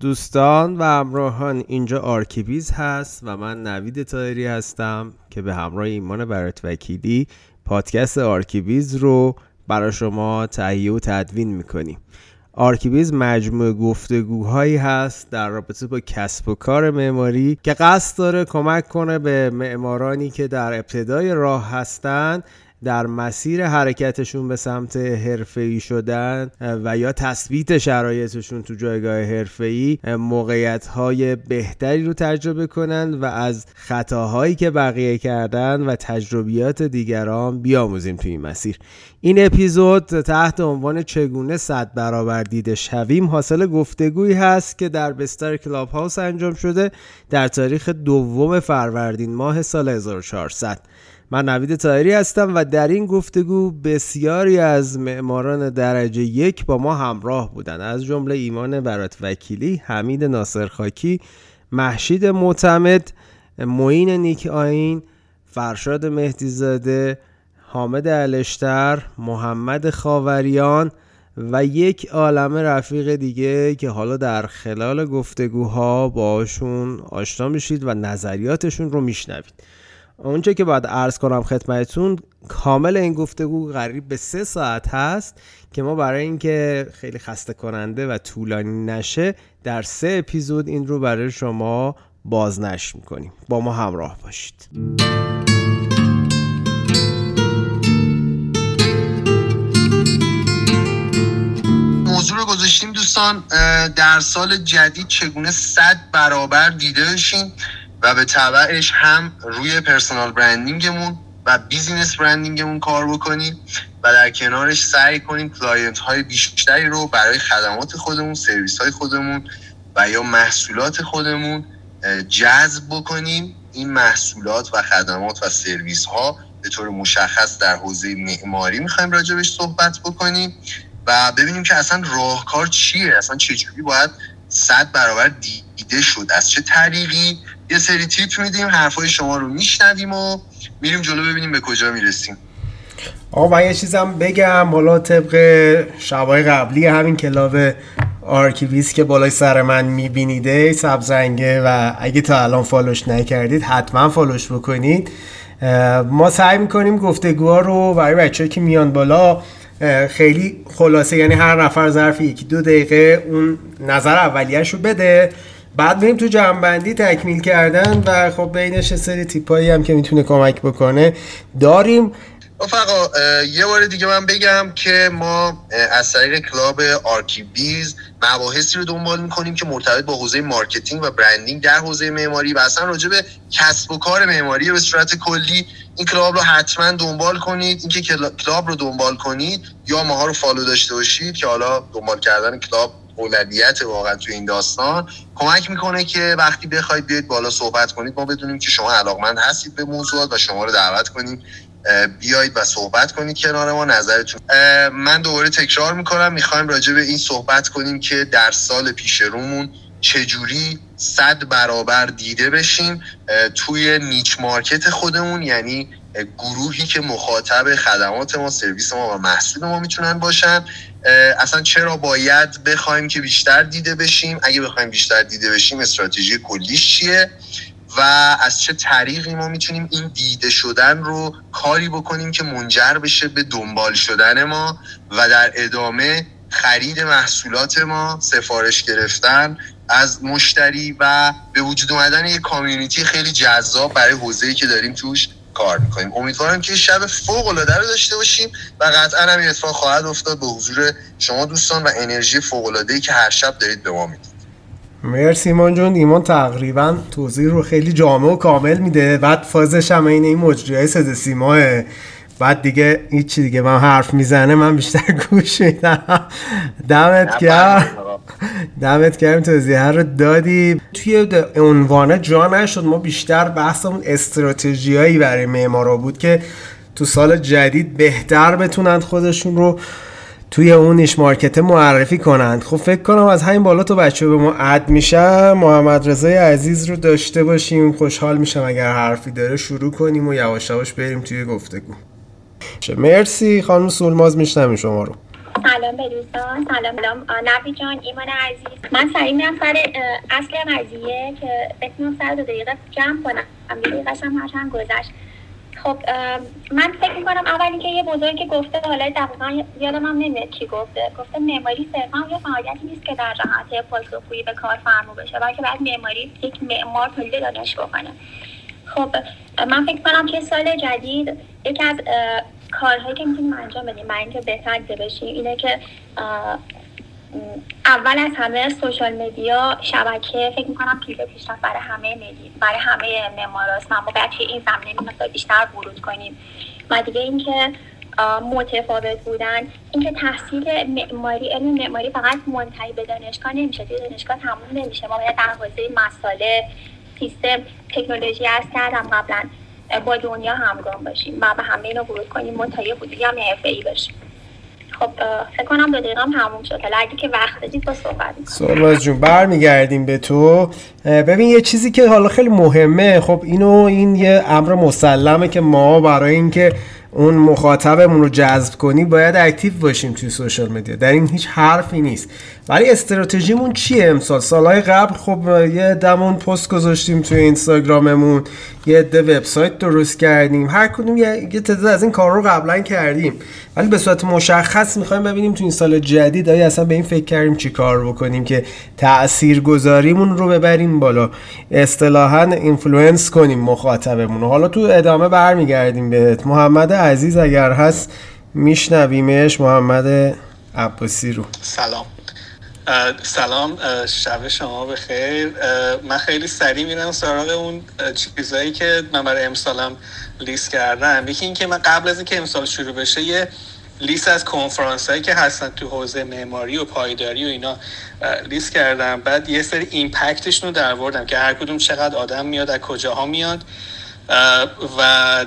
دوستان و همراهان، اینجا آرکیبیز هست و من نوید طاهری هستم که به همراه ایمان برات وکیلی پادکست آرکیبیز رو برای شما تهیه و تدوین میکنیم. آرکیبیز مجموعه گفتگوهایی هست در رابطه با کسب و کار معماری که قصد داره کمک کنه به معمارانی که در ابتدای راه هستن در مسیر حرکتشون به سمت حرفه‌ای شدن و یا تثبیت شرایطشون تو جایگاه حرفه‌ای موقعیت‌های بهتری رو تجربه کنن و از خطاهایی که بقیه کردن و تجربیات دیگران بیاموزیم توی این مسیر. این اپیزود تحت عنوان چگونه 100 برابر دیده شویم حاصل گفتگویی هست که در بستر کلاب هاوس انجام شده در تاریخ 2 فروردین ماه سال 1400. من نوید طاهری هستم و در این گفتگو بسیاری از معماران درجه یک با ما همراه بودند، از جمله ایمان برات وکیلی، حمید ناصرخاکی، محشید معتمد، معین نیک آیین، فرشاد مهدیزاده، حامد علشتر، محمد خاوریان و یک عالمه رفیق دیگه که حالا در خلال گفتگوها باشون آشنا میشید و نظریاتشون رو میشنوید. اونچه که باید عرض کنم خدمتتون، کامل این گفتگو قریب به 3 ساعت هست که ما برای اینکه خیلی خسته کننده و طولانی نشه در 3 اپیزود این رو برای شما بازنشر میکنیم. با ما همراه باشید. موضوع رو گذاشتیم دوستان در سال جدید چگونه 100 برابر دیده شیم و به تبعش هم روی پرسونال برندینگمون و بیزینس برندینگمون کار بکنیم و در کنارش سعی کنیم کلاینت های بیشتری رو برای خدمات خودمون، سرویس های خودمون و یا محصولات خودمون جذب بکنیم. این محصولات و خدمات و سرویس ها به طور مشخص در حوزه معماری میخوایم راجبش صحبت بکنیم و ببینیم که اصلا راهکار چیه، اصلا چجوری باید 100 برابر دیده شد، از چه طریقی. یه سری تیپ میدیم، حرفای شما رو میشنویم و میریم جلو ببینیم به کجا میرسیم. آقا من یه چیزم بگم، حالا طبق شبای قبلی همین کلاب آرکیویز که بالای سر من میبینیده سبزرنگه و اگه تا الان فالوش نکردید حتما فالوش بکنید. ما سعی میکنیم گفتگوها رو برای بچه‌ای که میان بالا خیلی خلاصه، یعنی هر نفر ظرف 1-2 دقیقه اون نظر اولیه‌اش رو بده، بعد بریم تو جمع‌بندی تکمیل کردن و خب بینش سری تیپایی هم که میتونه کمک بکنه داریم. رفقا یه بار دیگه من بگم که ما از طریق کلاب آرکیبیز مباحثی رو دنبال میکنیم که مرتبط با حوزه مارکتینگ و برندینگ در حوزه معماری و اصلا راجع به کسب و کار معماری به صورت کلی. این کلاب رو حتما دنبال کنید، اینکه کلاب رو دنبال کنید یا ماها رو فالو داشته باشید که حالا دنبال کردن کلاب اولویت واقعا توی این داستان کمک میکنه که وقتی بخواید بیاید بالا صحبت کنید ما بدونیم که شما علاقمند هستید به موضوعات و شما رو دعوت کنیم بیایید و صحبت کنید کنار ما نظرتون. من دوباره تکرار میکنم، میخوایم راجع به این صحبت کنیم که در سال پیش رومون چجوری 100 برابر دیده بشیم توی نیچ مارکت خودمون، یعنی گروهی که مخاطب خدمات ما، سرویس ما و محصول ما میتونن باشن. اصلا چرا باید بخوایم که بیشتر دیده بشیم، اگه بخوایم بیشتر دیده بشیم استراتژی کلیش چیه و از چه طریقی ما میتونیم این دیده شدن رو کاری بکنیم که منجر بشه به دنبال شدن ما و در ادامه خرید محصولات ما، سفارش گرفتن از مشتری و به وجود اومدن یک کامیونیتی خیلی جذاب برای حوزه‌ای که داریم توش کار میکنیم. امیدوارم که شب فوق‌العاده رو داشته باشیم و قطعاً هم این اتفاق خواهد افتاد به حضور شما دوستان و انرژی فوق‌العاده‌ای که هر شب دارید به ما میدید. مرسی ایمان جون. ایمان تقریباً توضیح رو خیلی جامع و کامل میده. بعد فازش هم اینه، این مجریای صدا سیماه، بعد دیگه هیچی دیگه من حرف میزنه من بیشتر گوش میدم. دمت گرم توضیح رو دادی. توی عنوان جا نشد، ما بیشتر بحثمون استراتژیایی برای معمارا بود که تو سال جدید بهتر بتونن خودشون رو توی اون نیش مارکت معرفی کنند. خب فکر کنم از همین بالا تو بچه‌ها به ما اد میشن. محمد رضای عزیز رو داشته باشیم، خوشحال میشم اگر حرفی داره شروع کنیم و یواش یواش بریم توی گفتگو. مرسی خانم سولماز، میشنویم شما رو. سلام به دوستان، سلام نوید جان، ایمان عزیز. من سعی می‌کنم سر اصل قضیه که بتونم سر 2 دقیقه جمع کنم. دقیقش هم هرچند گذشت. خب من فکر می‌کنم اولی که یه بزرگی گفته، حالا دقیقاً یادم هم نمیاد چی گفته. گفته معماری صرفاً یه فعالیتی نیست که در جهت پاسخگویی به کارفرما بشه، بلکه بعد معماری یک معمار تولید دانش بکنه. خب من فکر می‌کنم که سال جدید یکی از کارهایی که میتونیم انجام بدیم برای اینکه بهتر بشیم اینه که اول از همه سوشال مدیا، شبکه، فکر میکنم پیل پیشرفت برای همه مدیا، برای همه معماراست. ما باید توی این زمینه مثلا بیشتر ورود کنیم. و دیگه اینکه متفاوت بودن، اینکه تحصیل معماری، علم معماری فقط منتهی به دانشگاه نمیشه، توی دانشگاه تموم نمیشه. ما باید در حوزه مسائل، سیستم، تکنولوژی از کردم قبلا با دنیا همگام باشیم و به همه اینو ورود کنیم، منتهی بودی هم حرفه‌ای باشیم. خب فکر کنم 2 دقیقه هم تموم شد. حالا اگه که وقت داشتید با صحبت می‌کنم. سرباز جون برمیگردیم به تو. ببین یه چیزی که حالا خیلی مهمه، خب این یه امر مسلمه که ما برای اینکه اون مخاطبمون رو جذب کنی باید اکتیو باشیم توی سوشال مدیا، در این هیچ حرفی نیست. ولی استراتژیمون چیه امسال؟ سالهای قبل خب یه دمون پست گذاشتیم توی اینستاگراممون، یه عده وبسایت درست کردیم، هر کدوم یه تعداد از این کارا رو قبلا کردیم، ولی به صورت مشخص می‌خوایم ببینیم توی این سال جدید آیا اصلا به این فکر کردیم چی کار بکنیم که تاثیرگذاریمون رو ببریم بالا، اصطلاحاً اینفلوئنس کنیم مخاطبمون. حالا تو ادامه برمیگردیم بهت. محمد عزیز اگر هست میشنویمش، محمد عباسی رو. سلام، شب شما بخیر. من خیلی سریع میرم سراغ اون چیزایی که من برای امسالم لیست کردم. یکی این که من قبل از اینکه امسال شروع بشه یه لیست از کنفرانس هایی که هستن تو حوزه معماری و پایداری و اینا لیست کردم، بعد یه سری ایمپکتشون رو درآوردم که هر کدوم چقدر آدم میاد، از کجاها میاد، و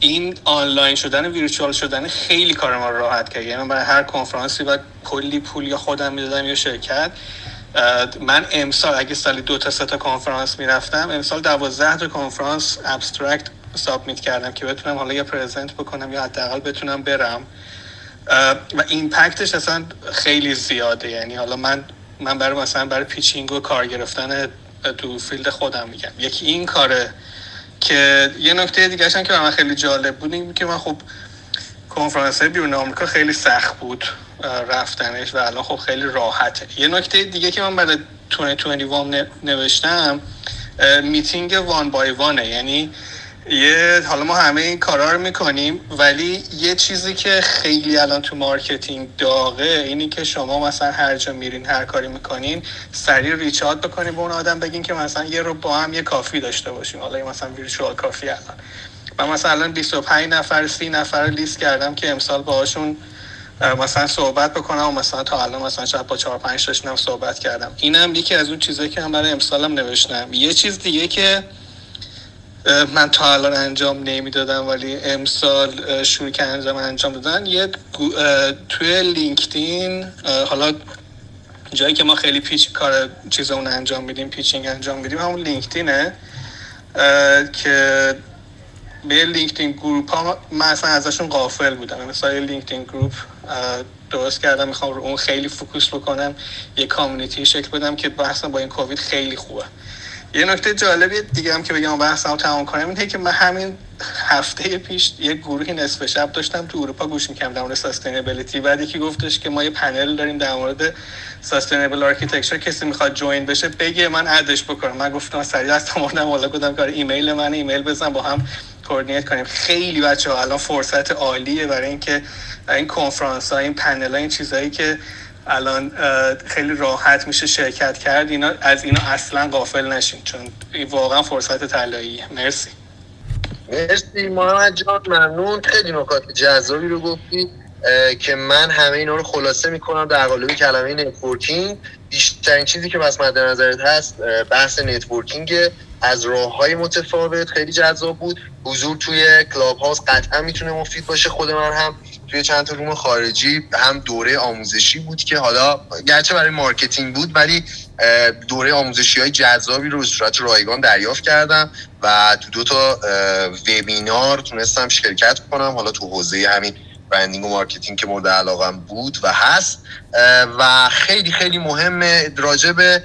این آنلاین شدن، ویرچوال شدن خیلی کار ما رو راحت کرد. یعنی من برای هر کنفرانسی باید کلی پول یا خودم میدادم یا شرکت. من امسال اگه سالی 2 تا 3 تا کنفرانس میرفتم، امسال 12 تا کنفرانس ابسترکت سابمیت کردم که بتونم حالا یا پرزنت بکنم یا حداقل بتونم برم، و ایمپکتش اصلا خیلی زیاده. یعنی حالا من برای مثلا برای پیچینگ و کار گرفتن تو فیلد خودم میگم. یکی این کاره که یه نکته دیگه اشن که برام خیلی جالب بود این که من خب کنفرانس های بیرون آمریکا خیلی سخت بود رفتنش و الان خب خیلی راحته. یه نکته دیگه که من برای 2021 نوشتم میتینگ وان بای وانه. یعنی حالا ما همه این کارا رو میکنیم، ولی یه چیزی که خیلی الان تو مارکتینگ داغه اینی که شما مثلا هر جا میرین، هر کاری میکنین، سریع ریچ اوت بکنین به اون آدم، بگین که مثلا یه رو با هم یه کافی داشته باشیم. حالا مثلا ویرچوال کافی. الان من مثلا 25 نفر 30 نفر لیست کردم که امسال باهاشون مثلا صحبت بکنم، و مثلا تا الان مثلا شاید با 4-5 تاشون صحبت کردم. اینم یکی از اون چیزایی که من برای امسالم نوشتم. یه چیز دیگه که من تا الان انجام نمیدادم ولی امسال شروع کردم انجام دادن، توی لینکدین، حالا جایی که ما خیلی کار چیزمون انجام میدیم، پیچینگ انجام میدیم، همون لینکدینه که به لینکدین گروپ ها من اصلا ازشون غافل بودم. مثلا یه لینکدین گروپ درست کردم، میخوام رو اون خیلی فوکوس بکنم، یه کامیونیتی شکل بدم که بحثا با این کووید خیلی خوبه. یه نکته جالبی دیگه هم که بگم بحثمو تمام کنم اینه که من همین هفته پیش یه گروهی نصف شب داشتم تو اروپا گوش می‌کردم در مورد سستینبلیتی. بعد یکی گفتش که ما یه پنل داریم در مورد سستینبل آرکیتکچر، کسی می‌خواد جوین بشه بگه من ادش بکنم. من گفتم سریع هستم، اومدم بالا گفتم کار ایمیل من، ایمیل بزنم با هم کوردینیت کنیم. خیلی بچه‌ها الان فرصت عالیه برای اینکه این کنفرانس‌ها، این پنل‌ها، این چیزایی که الان خیلی راحت میشه شرکت کرد، از اینا اصلا غافل نشین چون واقعا فرصت طلاییه. مرسی محمد جان، ممنون. خیلی نکات جذابی رو گفتی که من همه اینا رو خلاصه میکنم در قالب کلمه نتورکینگ. بیشترین چیزی که بس مد نظرت هست بحث نتورکینگ از راه‌های متفاوت. خیلی جذاب بود. حضور توی کلاب هاوس قطعا میتونه مفید باشه. خود من هم توی چند تا روم خارجی هم دوره آموزشی بود که حالا گرچه برای مارکتینگ بود ولی دوره آموزشی‌های جذابی رو به صورت رایگان دریافت کردم و تو 2 تا وبینار تونستم شرکت کنم، حالا تو حوزه همین برندینگ و مارکتینگ که مورد علاقم بود و هست و خیلی خیلی مهمه. راجع به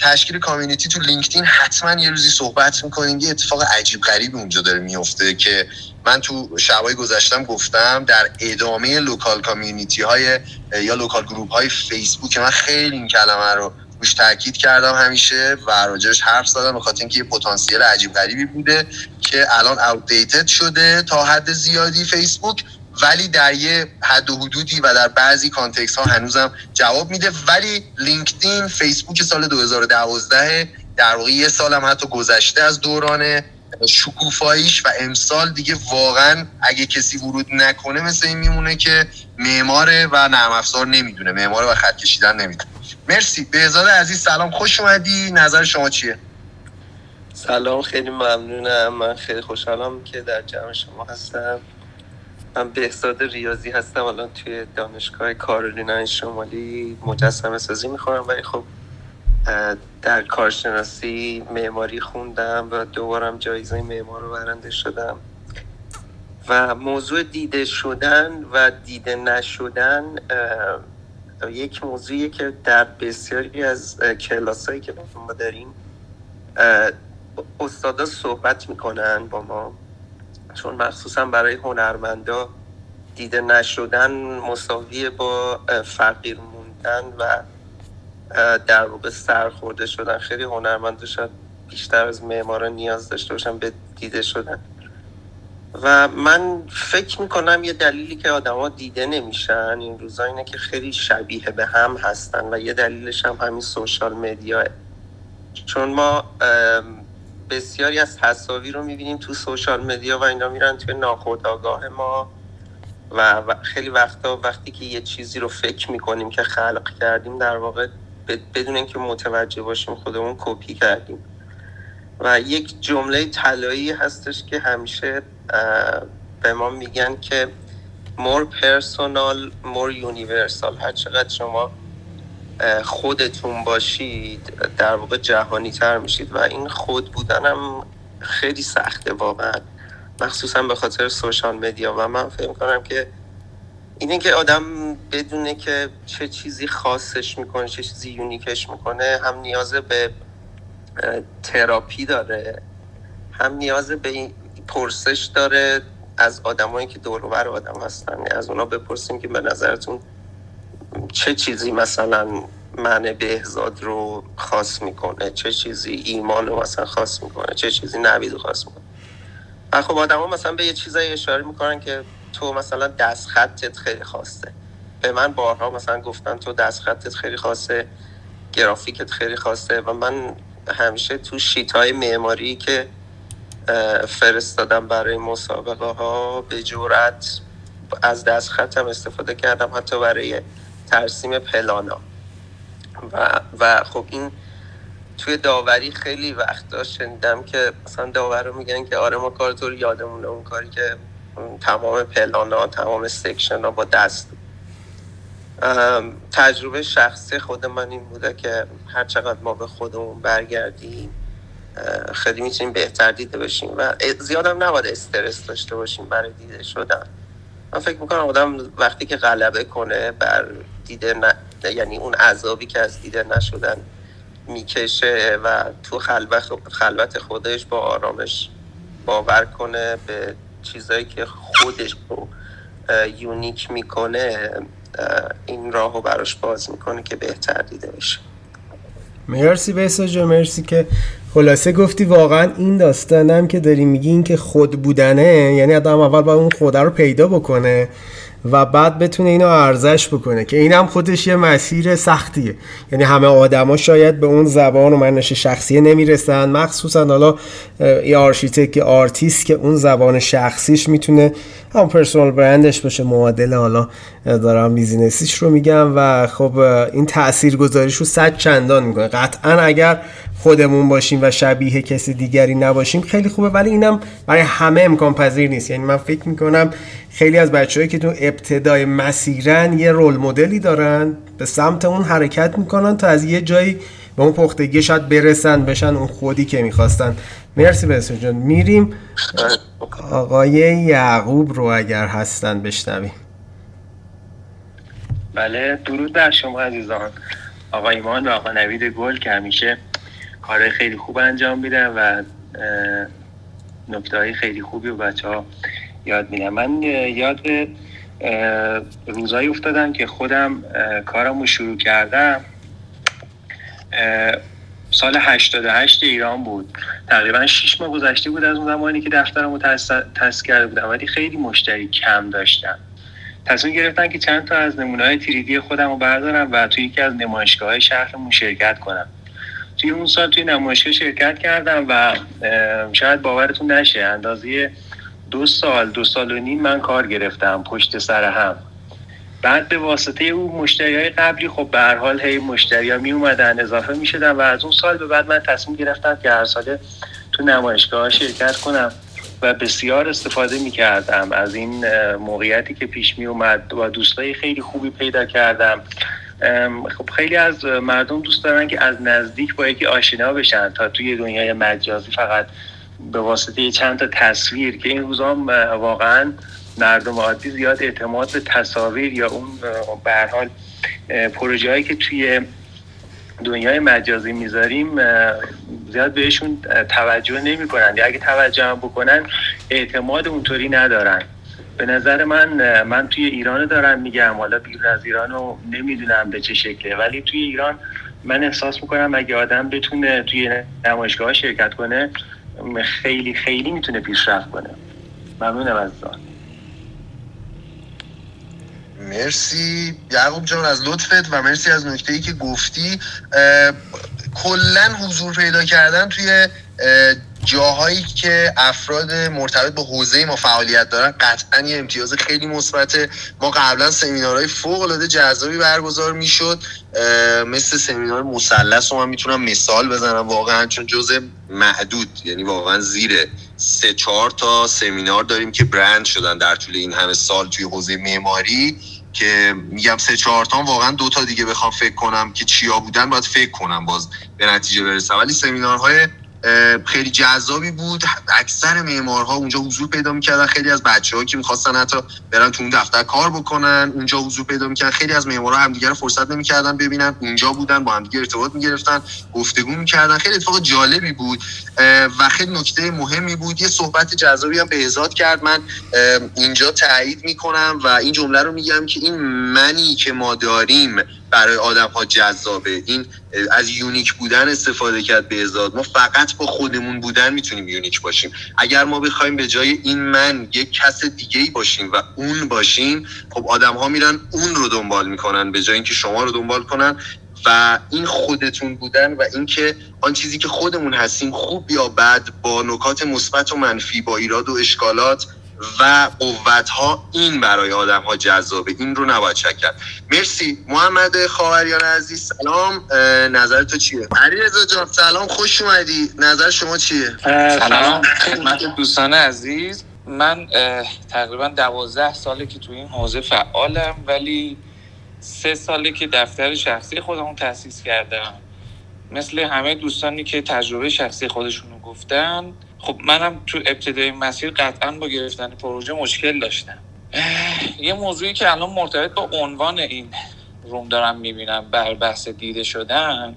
تشکیل کامیونیتی تو لینکدین حتما یه روزی صحبت میکنیم. یه اتفاق عجیب غریب اونجا داره میفته که من تو شبای گذشتم گفتم، در ادامه لوکال کامیونیتی های یا لوکال گروپ های فیسبوک من خیلی این کلمه رو روش تاکید کردم همیشه و راجعش حرف زدم، به خاطر اینکه یه پتانسیل عجیب غریبی بوده که الان آپدیتد شده تا حد زیادی فیسبوک، ولی در یه حد و حدودی و در بعضی کانتکست ها هنوزم جواب میده. ولی لینکدین فیسبوک سال 2012 در واقع یه سالم حتی گذشته از دوران شکوفاییش و امسال دیگه واقعا اگه کسی ورود نکنه مثل این میمونه که معماره و نرم افزار نمیدونه، معماره و خط کشیدن نمیدونه. مرسی. بهزاد عزیز سلام، خوش اومدی، نظر شما چیه؟ سلام، خیلی ممنونم. من خیلی خوشحالم که در جمع شما هستم. من بهزاد ریاضی هستم، الان توی دانشگاه کارولینای شمالی مجسمه سازی میخونم، ولی خب در کارشناسی معماری خوندم و دوبارم جایزه معمار رو برنده شدم. و موضوع دیده شدن و دیده نشدن یک موضوعیه که در بسیاری از کلاسایی که ما داریم استادا صحبت میکنن با ما، چون مخصوصا برای هنرمندا دیده نشدن مساویه با فقیر موندن و در واقع سرخورده شدن. خیلی هنرمندا شاید بیشتر از معمارا نیاز داشته باشن به دیده شدن و من فکر میکنم یه دلیلی که آدما دیده نمیشن این روزا اینه که خیلی شبیه به هم هستن و یه دلیلش هم همین سوشال مدیاه، چون ما بسیاری از تصاویر رو میبینیم تو سوشال مدیا و اینا میرن توی ناخودآگاه ما و خیلی وقتا وقتی که یه چیزی رو فکر میکنیم که خلق کردیم در واقع بدون اینکه متوجه باشیم خودمون کپی کردیم. و یک جمله طلایی هستش که همیشه به ما میگن که more personal more universal، هر چقدر شما خودتون باشید در واقع جهانی تر میشید و این خود بودن هم خیلی سخته واقعا، مخصوصا به خاطر سوشال مدیا. و من فکر میکنم که اینه که آدم بدونه که چه چیزی خاصش میکنه، چه چیزی یونیکش میکنه، هم نیاز به تراپی داره، هم نیاز به پرسش داره از آدمایی که دور و بر آدم هستن. از اونا بپرسیم که به نظرتون چه چیزی مثلا من بهزاد رو خاص میکنه، چه چیزی ایمان رو مثلا خاص میکنه، چه چیزی نوید رو خاص میکنه. و خب آدم ها مثلا به یه چیزایی اشاره میکنن که تو مثلا دست خطت خیلی خاصه. به من بارها مثلا گفتن تو دست خطت خیلی خاصه، گرافیکت خیلی خاصه. و من همیشه تو شیتای معماری که فرستادم برای مسابقه ها به جرأت از دست خطم استفاده کردم، حتی برای ترسیم پلانا. و خب این توی داوری خیلی وقتا شنیدم که مثلا داور رو میگن که آره ما کار تو رو یادمونه، اون کاری که تمام پلانا تمام سیکشن ها با دست. تجربه شخصی خود من این بوده که هر چقدر ما به خودمون برگردیم خیلی میتونیم بهتر دیده بشیم و زیادم نباید استرس داشته باشیم برای دیده شدن. من فکر میکنم آدم وقتی که غلبه کنه بر دیده یعنی اون عذابی که از دیده نشدن میکشه و تو خلوت خودش با آرامش باور کنه به چیزایی که خودش رو یونیک میکنه، این راه رو براش باز میکنه که بهتر دیده بشه. مرسی بساجا، مرسی که خلاصه گفتی. واقعا این داستانم که داری میگی این که خود بودنه، یعنی آدم اول باید اون خوده رو پیدا بکنه و بعد بتونه اینو ارزش بکنه که اینم خودش یه مسیر سختیه. یعنی همه آدما شاید به اون زبان و منش شخصی نمیرسن، مخصوصا حالا ای آرشیتکت که آرتیست که اون زبان شخصیش میتونه هم پرسونال برندش باشه، معادله حالا دارم بیزینسیش رو میگم و خب این تاثیرگذاریش رو صد چندان میکنه. قطعا اگر خودمون باشیم و شبیه کسی دیگری نباشیم خیلی خوبه، ولی اینم برای همه امکان پذیر نیست. یعنی من فکر میکنم خیلی از بچه‌هایی که تو ابتدای مسیرن یه رول مدلی دارن، به سمت اون حرکت میکنن تا از یه جایی به اون پختگی شاید برسن، بشن اون خودی که میخواستن. مرسی بسیار جان. میریم آقای یعقوب رو اگر هستن بشنویم. بله، درود بر شما عزیزان، آقا ایمان و آقا نوید گل که همیشه کارهای خیلی خوب انجام میدن و نکته‌های خیلی خوبی و بچه‌ها یاد میدن. من یاد روزایی افتادم که خودم کارمو شروع کردم، سال 88 ایران بود، تقریبا 6 ماه گذشته بود از اون زمانی که دفترمو تأسیس کرده بودم، ولی خیلی مشتری کم داشتم. تصمیم گرفتن که چند تا از نمونه‌های 3D خودمو بردارم و توی یکی از نمایشگاه‌های شهرمون شرکت کنم. توی اون سال توی نمایشگاه شرکت کردم و شاید باورتون نشه اندازه 2 سال و نیم من کار گرفتم پشت سر هم. بعد به واسطه اون مشتریای قبلی خب به هر حال هی مشتریا می اومدن اضافه می شدن و از اون سال به بعد من تصمیم گرفتم که هر ساله تو نمایشگاه شرکت کنم و بسیار استفاده می کردم از این موقعیتی که پیش می اومد و دوستای خیلی خوبی پیدا کردم. خب خیلی از مردم دوست دارن که از نزدیک با یکی آشنا بشن تا توی دنیای مجازی فقط به واسطه چند تا تصویر، که این روزا واقعا مردم عادی زیاد اعتماد به تصاویر یا اون به هر حال پروژه‌ای که توی دنیای مجازی میذاریم زیاد بهشون توجه نمی‌کنن، یا اگه توجه هم بکنن اعتماد اونطوری ندارن. به نظر من توی ایران دارم میگم، حالا بیرون از ایران رو نمیدونم به چه شکله، ولی توی ایران من احساس میکنم اگه آدم بتونه توی نمایشگاه شرکت کنه خیلی خیلی میتونه پیشرفت کنه. ممنونم ازتان. مرسی یعقوب جان از لطفت و مرسی از نکته‌ای که گفتی. کلن حضور پیدا کردن توی جاهایی که افراد مرتبط با حوزه ما فعالیت دارن قطعاً یه امتیاز خیلی مثبته. ما قبلا سمینارهای فوق‌العاده جذابی برگزار میشد، مثل سمینار مثلث رو من میتونم مثال بزنم واقعاً، چون جزء محدود، یعنی واقعاً زیر 3-4 تا سمینار داریم که برند شدن در طول این همه سال توی حوزه معماری، که میگم 3-4 تا واقعاً 2 تا دیگه بخوام فکر کنم که چیا بودن باید فکر کنم باز به نتیجه برسم. ولی سمینارهای خیلی جذابی بود، اکثر معمارها اونجا حضور پیدا می‌کردن، خیلی از بچه‌ها که می‌خواستن حتی برن تو اون دفتر کار بکنن اونجا حضور پیدا می‌کردن، خیلی از معمارا همدیگه رو فرصت نمی‌کردن ببینن اونجا بودن، با همدیگه ارتباط می‌گرفتن، گفتگو می‌کردن، خیلی اتفاق جالبی بود و خیلی نکته مهمی بود. یه صحبت جذابی هم بهزاد کرد، من اینجا تایید می‌کنم و این جمله رو میگم که این منی که ما داریم برای آدم‌ها جذابه. این از یونیک بودن استفاده کرد بهزاد. ما فقط با خودمون بودن میتونیم یونیک باشیم. اگر ما بخوایم به جای این من یک کس دیگه‌ای باشیم و اون باشیم، خب آدم‌ها میرن اون رو دنبال میکنن به جای اینکه شما رو دنبال کنن. و این خودتون بودن و اینکه آن چیزی که خودمون هستیم خوب یا بد، با نکات مثبت و منفی، با ایراد و اشکالات و قوت‌ها، این برای آدم‌ها جذابه، این رو نباید شک کرد. مرسی محمد خاوریان عزیز، سلام، نظر تو چیه؟ علیرضا جان سلام، خوش اومدی، نظر شما چیه؟ سلام خدمت دوستان عزیز، من تقریبا 12 ساله که تو این حوزه فعالم، ولی 3 ساله که دفتر شخصی خودمون تأسیس کردم. مثل همه دوستانی که تجربه شخصی خودشون رو گفتن، خب منم تو ابتدای مسیر قطعاً با گرفتن پروژه مشکل داشتم. یه موضوعی که الان مرتبط با عنوان این روم دارم میبینم بر بحث دیده شدن،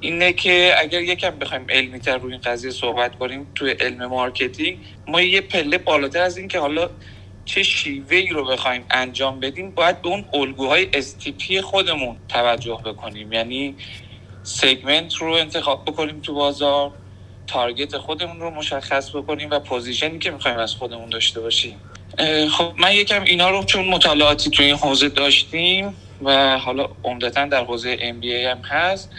اینه که اگر یکم بخوایم علمی‌تر روی این قضیه صحبت کنیم، تو علم مارکتینگ ما یه پله بالاتر از این که حالا چه شیوه‌ای رو بخوایم انجام بدیم، باید به اون الگوهای STP خودمون توجه بکنیم، یعنی سگمنت رو انتخاب بکنیم تو بازار، تارگت خودمون رو مشخص بکنیم و پوزیشنی که می‌خوایم از خودمون داشته باشیم. خب من یکم اینا رو چون مطالعاتی تو این حوزه داشتیم و حالا عمدتاً در حوزه MBA هم هست،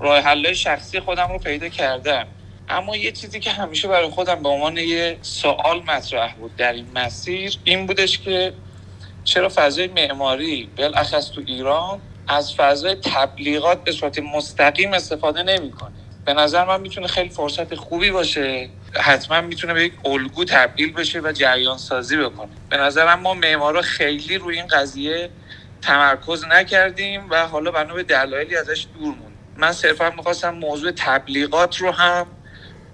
راه حل‌های شخصی خودم رو پیدا کردم. اما یه چیزی که همیشه برای خودم به عنوان یه سوال مطرح بود در این مسیر، این بودش که چرا فضای معماری بالاخص تو ایران از فضای تبلیغات به صورت مستقیم استفاده نمی‌کنه؟ به نظر من میتونه خیلی فرصت خوبی باشه، حتما میتونه به یک الگو تبدیل بشه و جریان سازی بکنه. به نظرم ما معمارا خیلی روی این قضیه تمرکز نکردیم و حالا بنا به دلایلی ازش دور موندیم. من صرفا میخواستم موضوع تبلیغات رو هم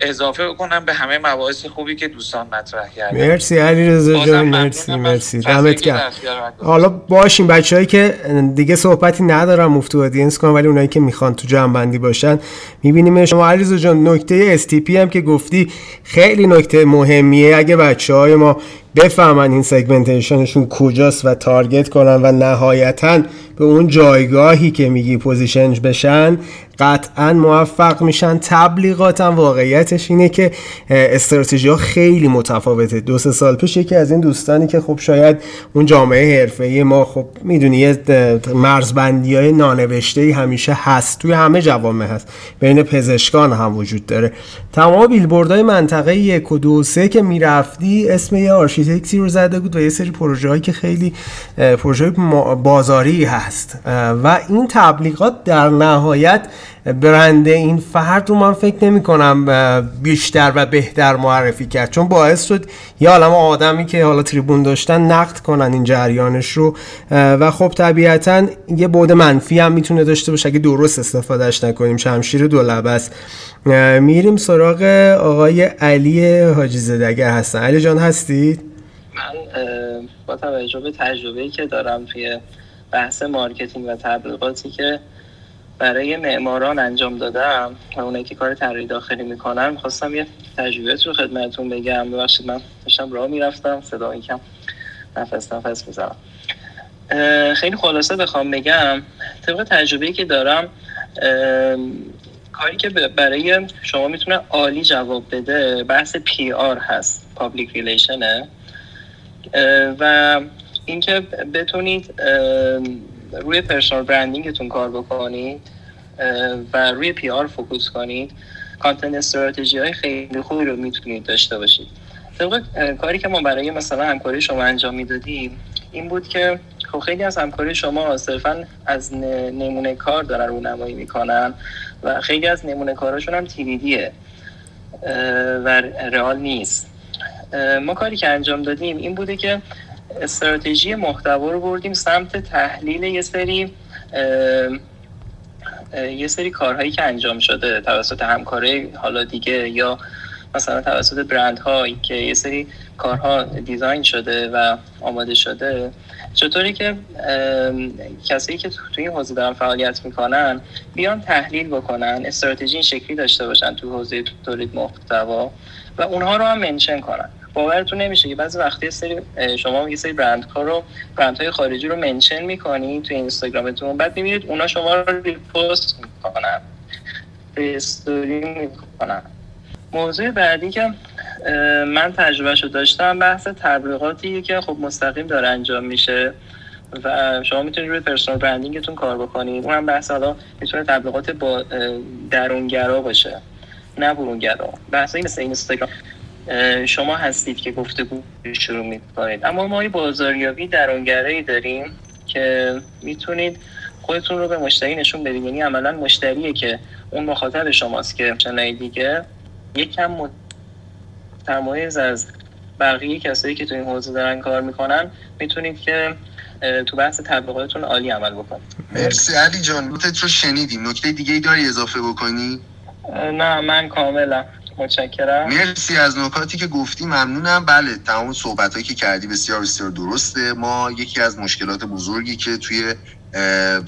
اضافه کنم به همه مباحث خوبی که دوستان مطرح کردن. مرسی علیرضا جان، مرسی. دمت گرم. حالا باشیم بچه‌هایی که دیگه صحبتی ندارم مفتو اودینس کنم، ولی اونایی که میخوان تو جمع‌بندی باشن می‌بینیم. شما علیرضا جان نکته STP هم که گفتی خیلی نکته مهمیه. اگه بچه‌های ما بفهمن این سگمنتیشنشون کجاست و تارگت کنن و نهایتاً به اون جایگاهی که میگی پوزیشنش بشن، قطعاً موفق میشن. تبلیغاتم واقعیتش اینه که استراتژی‌ها خیلی متفاوته. 2-3 سال پیش یکی از این دوستانی که خب شاید اون جامعه حرفه‌ای ما، خب میدونی مرزبندی‌های نانوشته‌ای همیشه هست، توی همه جوامع هست، بین پزشکان هم وجود داره. تمام بیلبوردهای منطقه 1 و 2 و 3 که میرفتی اسم یه آرشیتکتی رو زده بود و یه سری پروژه‌ای که خیلی پروژه بازاری هست و این تبلیغات در نهایت برند این فرد رو من فکر نمی کنم بیشتر و بهتر معرفی کرد، چون باعث شد یه عالم آدمی که حالا تریبون داشتن نقد کنن این جریانش رو و خب طبیعتاً یه بعد منفی هم میتونه داشته باشه اگه درست استفادهش نکنیم. شمشیر دولبه است. میریم سراغ آقای علی حاجی زاده اگر هستن. علی جان هستی؟ من با توجه به تجربه‌ای که دارم توی بحث مارکتینگ و تبلیغاتی که برای معماران انجام دادم و اونایی که کار طراحی داخلی میکنن، میخواستم یه تجربیات رو خدمتتون بگم. ببخشید من داشتم راه میرفتم، صدا یکم نفس میزنم. خیلی خلاصه بخوام بگم، طبق تجربه‌ای که دارم، کاری که برای شما میتونه عالی جواب بده بحث PR هست، پابلیک ریلیشنه، و اینکه بتونید روی پرسونال برندینگتون کار بکنید و روی PR فوکوس کنید. کانتنت استراتژی های خیلی خوبی رو میتونید داشته باشید. طبق کاری که ما برای مثلا همکاری شما انجام میدادیم این بود که خب خیلی از همکاری شما صرفا از نمونه کار دارن رو نمایی میکنن و خیلی از نمونه کاراشون هم تیریدیه و رئال نیست. ما کاری که انجام دادیم این بوده که استراتژی محتوا رو بردیم سمت تحلیل یه سری کارهایی که انجام شده توسط همکارای حالا دیگه یا مثلا توسط برندهایی که یه سری کارها دیزاین شده و آماده شده، چطوری که کسایی که توی این حوزه دارن فعالیت میکنن بیان تحلیل بکنن، استراتژی این شکلی داشته باشن توی حوزه تولید محتوا و اونها رو هم منشن کنن. باورتون نمیشه که بعضی وقتی شما یه سری برندهای خارجی رو منشن میکنید توی اینستاگرامتون، بعد میبینید اونا شما رو ریپوست میکنن، استوری میکنن. موضوع بعدی که من تجربهشو داشتم بحث تبلیغاتیه که خب مستقیم داره انجام میشه و شما میتونید روی پرسونال برندینگتون کار بکنید. اونم بحث حالا میتونه تبلیغات با درونگرا باشه نه برونگرا، بحثایی مثل اینستاگرام شما هستید که گفتگو شروع میکنید، اما ما یه بازاریابی درونگرایی داریم که میتونید خودتون رو به مشتری نشون بدید. یعنی عملا مشتریه که اون مخاطب شماست که چنای دیگه یکم تمایز از بقیه کسایی که تو این حوزه دارن کار میکنن، میتونید که تو بحث تبلیغاتتون عالی عمل بکنید. مرسی علی جان، نکتت رو شنیدیم. نکته دیگه ای داری اضافه بکنی؟ نه من کاملا متشکرم. مرسی از نکاتی که گفتی، ممنونم. بله تمام صحبتایی که کردی بسیار بسیار درسته. ما یکی از مشکلات بزرگی که توی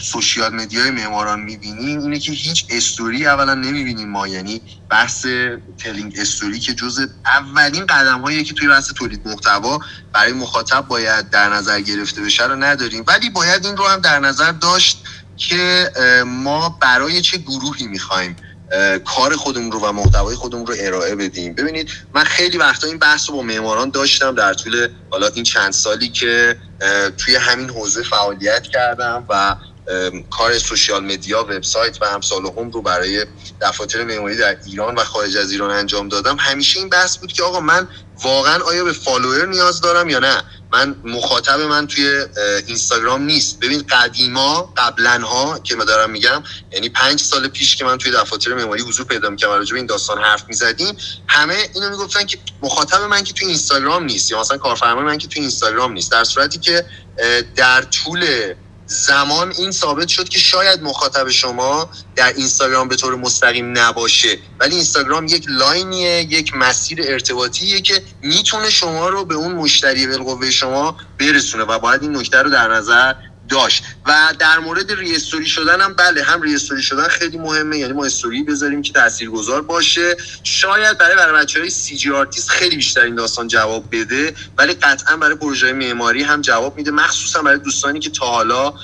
سوشیال مدیای معماران میبینیم اینه که هیچ استوری اولا نمیبینیم ما، یعنی بحث تلینگ استوری که جز اولین قدم‌هایی که توی بحث تولید محتوا برای مخاطب باید در نظر گرفته بشه رو نداریم. ولی باید این رو هم در نظر داشت که ما برای چه گروهی می‌خوایم کار خودمون رو و محتوای خودمون رو ارائه بدیم. ببینید من خیلی وقتا این بحث رو با معماران داشتم در طول حالا این چند سالی که توی همین حوزه فعالیت کردم و کار سوشیال مدیا، وبسایت و همسال و هم رو برای دفاتر معماری در ایران و خارج از ایران انجام دادم. همیشه این بحث بود که آقا من واقعا آیا به فالوور نیاز دارم یا نه؟ من مخاطب من توی اینستاگرام نیست. ببین قبلنها که من دارم میگم، یعنی 5 سال پیش که من توی دفاتر معماری حضور پیدا می‌کردم راجع به این داستان حرف می‌زدیم، همه اینو میگفتن که مخاطب من که توی اینستاگرام نیست یا مثلا کارفرمای من که توی اینستاگرام نیست، در صورتی که در طول زمان این ثابت شد که شاید مخاطب شما در اینستاگرام به طور مستقیم نباشه، ولی اینستاگرام یک لاینیه، یک مسیر ارتباطیه که میتونه شما رو به اون مشتری بالقوه شما برسونه و باید این نکته رو در نظر داشت. و در مورد ری استوری شدن هم بله، هم ری استوری شدن خیلی مهمه، یعنی ما استوری بذاریم که تاثیرگذار باشه. شاید برای بچهای سی جی آرتیست خیلی بیشتر این داستان جواب بده، ولی قطعا برای پروژه معماری هم جواب میده، مخصوصا برای دوستانی که تا حالا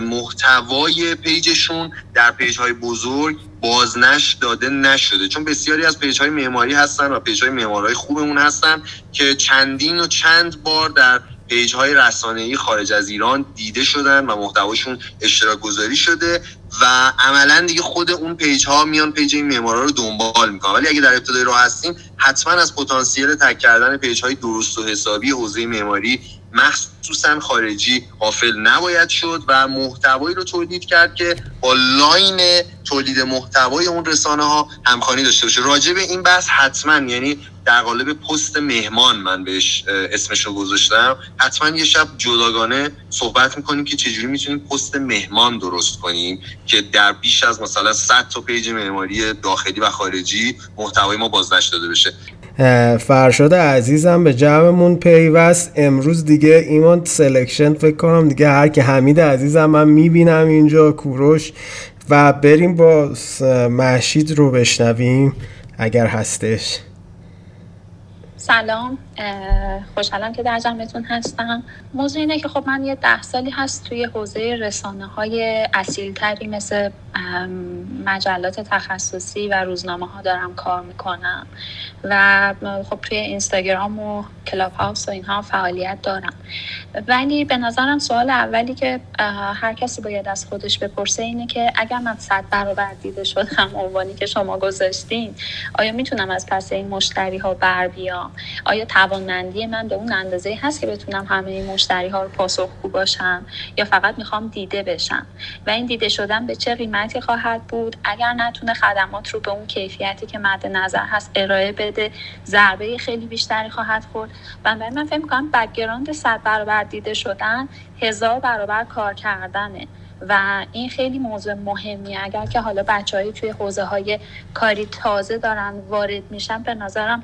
محتوای پیجشون در پیج‌های بزرگ بازنش داده نشده، چون بسیاری از پیج‌های معماری هستن و پیج‌های معمارای خوبمون هستن که چندین و چند بار در پیج‌های رسانه‌ای خارج از ایران دیده شدن و محتواشون اشتراک گذاری شده و عملاً دیگه خود اون پیج‌ها میان پیج این معمارا رو دنبال میکنن. ولی اگه در ابتدای راه هستیم حتما از پتانسیل تک کردن پیج‌های درست و حسابی حوزه معماری مخصوصاً خارجی غافل نباید شد و محتوایی رو تولید کرد که با لاین تولید محتوای اون رسانه‌ها همخوانی داشته باشه. راجع به این بحث حتما، یعنی در قالب پست مهمان من بهش اسمشو گذاشتم، حتما یه شب جداگانه صحبت میکنیم که چجوری میتونیم پست مهمان درست کنیم که در بیش از مثلا 100 تا پیج معماری داخلی و خارجی محتوای ما بازنشر داده بشه. فرشاد عزیزم به جمعمون پیوست امروز دیگه، ایمان سلکشن فکر کنم دیگه، هر که حمید عزیزم من میبینم اینجا، کوروش، و بریم با محشید رو بشنویم اگر هستش. سلام، خوشحالم که در جمعتون هستم. موضوع اینه که خب من یه 10 سالی هست توی حوزه رسانه‌های اصیل‌تری مثل مجلات تخصصی و روزنامه‌ها دارم کار میکنم و خب توی اینستاگرام و کلاب هاوس و اینها فعالیت دارم، ولی به نظرم سوال اولی که هر کسی باید از خودش بپرسه اینه که اگر من 100 برابر دیده شدم، عنوانی که شما گذاشتین، آیا میتونم از پس این مشتری‌ها بر بیام؟ آیا توانمندی من به اون اندازه هست که بتونم همه این مشتری‌ها رو پاسخگو باشم، یا فقط میخوام دیده بشم؟ و این دیده شدن به چه قیمتی خواهد بود؟ اگر نتونه خدمات رو به اون کیفیتی که مد نظر هست ارائه بده، ضربه خیلی بیشتری خواهد خورد. بنابراین من فکر می‌کنم بک‌گراند 100 برابر دیده شدن 1000 برابر کار کردنه و این خیلی موضوع مهمیه. اگر که حالا بچه‌های توی حوزه‌های کاری تازه دارن وارد میشن، به نظرم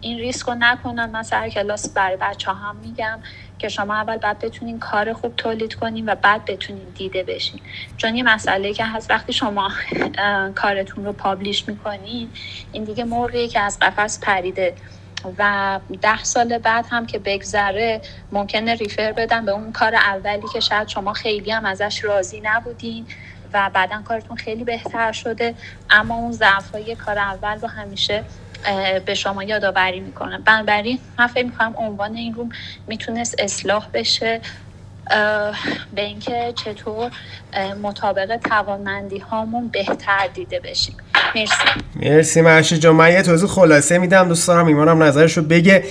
این ریسک رو نکنن. من سر کلاس برای بچه‌ها هم میگم که شما اول باید بتونین کار خوب تولید کنین و بعد بتونین دیده بشین، چون یه مسئله که هست وقتی شما کارتون رو پابلیش میکنین، این دیگه مرغیه که از قفس پریده و 10 سال بعد هم که بگذره ممکنه ریفر بدن به اون کار اولی که شاید شما خیلی هم ازش راضی نبودین و بعدن کارتون خیلی بهتر شده، اما اون ضعف‌های کار اول رو همیشه به شما یادآوری میکنه. بنابراین من فکر میکنم عنوان این روم میتونست اصلاح بشه به اینکه چطور مطابق توانمندی هامون بهتر دیده بشیم. مرسی محشید جان. من یه توضیح خلاصه میدم، دوست دارم ایمانم نظرشو بگه.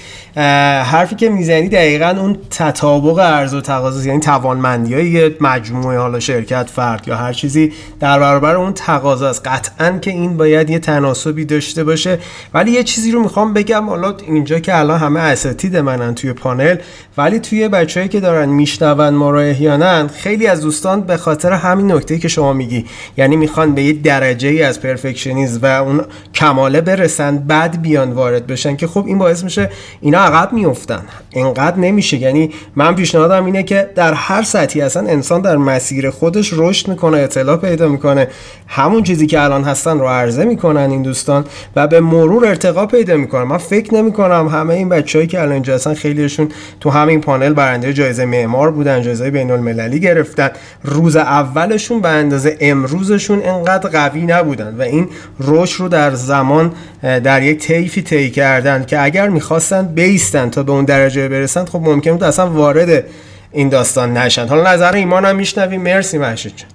حرفی که میزنی دقیقاً اون تطابق عرض و تقاضا، یعنی توانمندیای یه مجموعه، حالا شرکت، فرد یا هر چیزی، در برابر اون تقاضا است. قطعاً که این باید یه تناسبی داشته باشه. ولی یه چیزی رو میخوام بگم، حالا اینجا که الان همه اساتید منن توی پانل، ولی توی بچه‌ای که دارن میشنون ما رو احیانا، خیلی از دوستان به خاطر همین نکته‌ای که شما میگی، یعنی میخوان به یه درجه‌ای از پرفکشنیسم و اون کماله برسن بعد بیان وارد بشن، که خب این باعث میشه اینا عقب میافتن. اینقدر نمیشه، یعنی من پیشنهادم اینه که در هر سطحی اصلا انسان در مسیر خودش رشد میکنه، اطلاع پیدا میکنه، همون چیزی که الان هستن رو عرضه میکنن این دوستان و به مرور ارتقا پیدا میکنن. من فکر نمیکنم همه این بچه‌ای که الان اینجا هستن، خیلیشون تو همین پانل برنده جایزه معمار بودن، جایزه بین‌المللی گرفتن، روز اولشون به اندازه امروزشون انقدر قوی نبودن و این رشد رو در زمان در یک طیفی طی کردن که اگر میخواستن بیستن تا به اون درجه برسن، خب ممکن بود اصلا وارد این داستان نشن. حالا نظر ایمان هم میشنویم. مرسی محشید جان.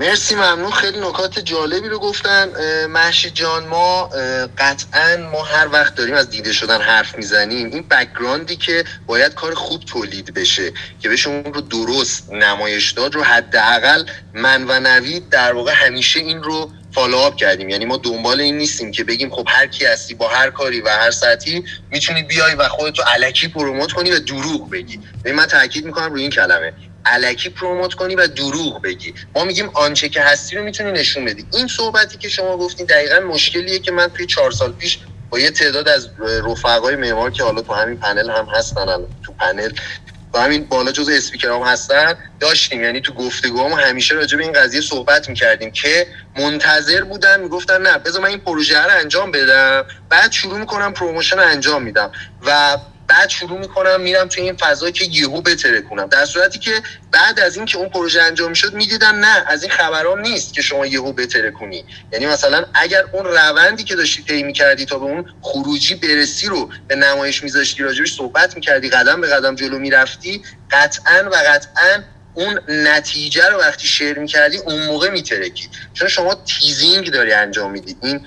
مرسی، ممنون. خیلی نکات جالبی رو گفتن. محشید جان، ما قطعاً هر وقت داریم از دیده شدن حرف میزنیم، این بک‌گراندی که باید کار خوب تولید بشه که بشه اون رو درست نمایش داد رو حداقل من و نوید در واقع همیشه این رو فالوآپ کردیم. یعنی ما دنبال این نیستیم که بگیم خب هر کی هستی با هر کاری و هر ساعتی میتونی بیای و خودت رو الکی پروموت کنی و دروغ بگی. من تاکید میکنم روی این کلمه، الکی پروموت کنی و دروغ بگی. ما میگیم آنچه که هستی رو میتونی نشون بدی. این صحبتی که شما گفتین دقیقاً مشکلیه که من توی 4 سال پیش با یه تعداد از رفقای معمار که حالا تو همین پنل هم هستن، تو پنل و همین بالا جزء اسپیکرام هستن، داشتیم. یعنی تو گفتگوامو همیشه راجع به این قضیه صحبت میکردیم که منتظر بودن میگفتن نه بذار من این پروژه رو انجام بدم بعد شروع میکنم پروموشن رو انجام میدم و بعد شروع میکنم میرم توی این فضایی که یهو بترکونم، در صورتی که بعد از این که اون پروژه انجام شد میدیدم نه از این خبرام نیست که شما یهو بترکونی. یعنی مثلا اگر اون روندی که داشتی طی میکردی تا به اون خروجی برسی رو به نمایش میذاشتی، راجبش صحبت میکردی، قدم به قدم جلو میرفتی، قطعاً اون نتیجه رو وقتی شیر میکردی اون موقع میترکی، چون شما تیزینگ داری انجام میدید. این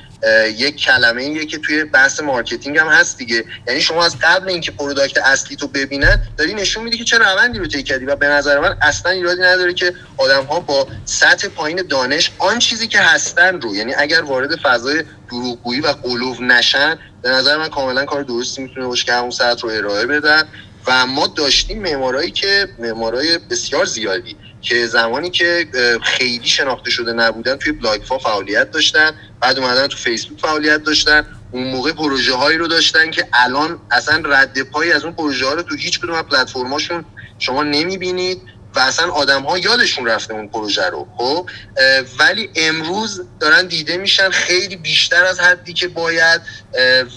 یک کلمه ایه که توی بحث مارکتینگ هم هست دیگه. یعنی شما از قبل اینکه پروداکت اصلی تو ببینن داری نشون میدی که چه روندی رو طی کردی و به نظر من اصلا ایرادی نداره که آدم‌ها با سطح پایین دانش آن چیزی که هستن رو، یعنی اگر وارد فضای دروغگویی و قلوف نشن، به نظر من کاملا کار درستی میتونه باشه که همون سطح رو ارائه بدن. و ما داشتیم معمارای بسیار زیادی که زمانی که خیلی شناخته شده نبودن توی بلاگفا فعالیت داشتن، بعد اومدن تو فیسبوک فعالیت داشتن، اون موقع پروژه هایی رو داشتن که الان اصلا رد پایی از اون پروژه ها رو تو هیچ کدوم از پلتفرماشون شما نمیبینید و اصلا آدم ها یادشون رفته اون پروژه رو. خب ولی امروز دارن دیده میشن خیلی بیشتر از حدی که باید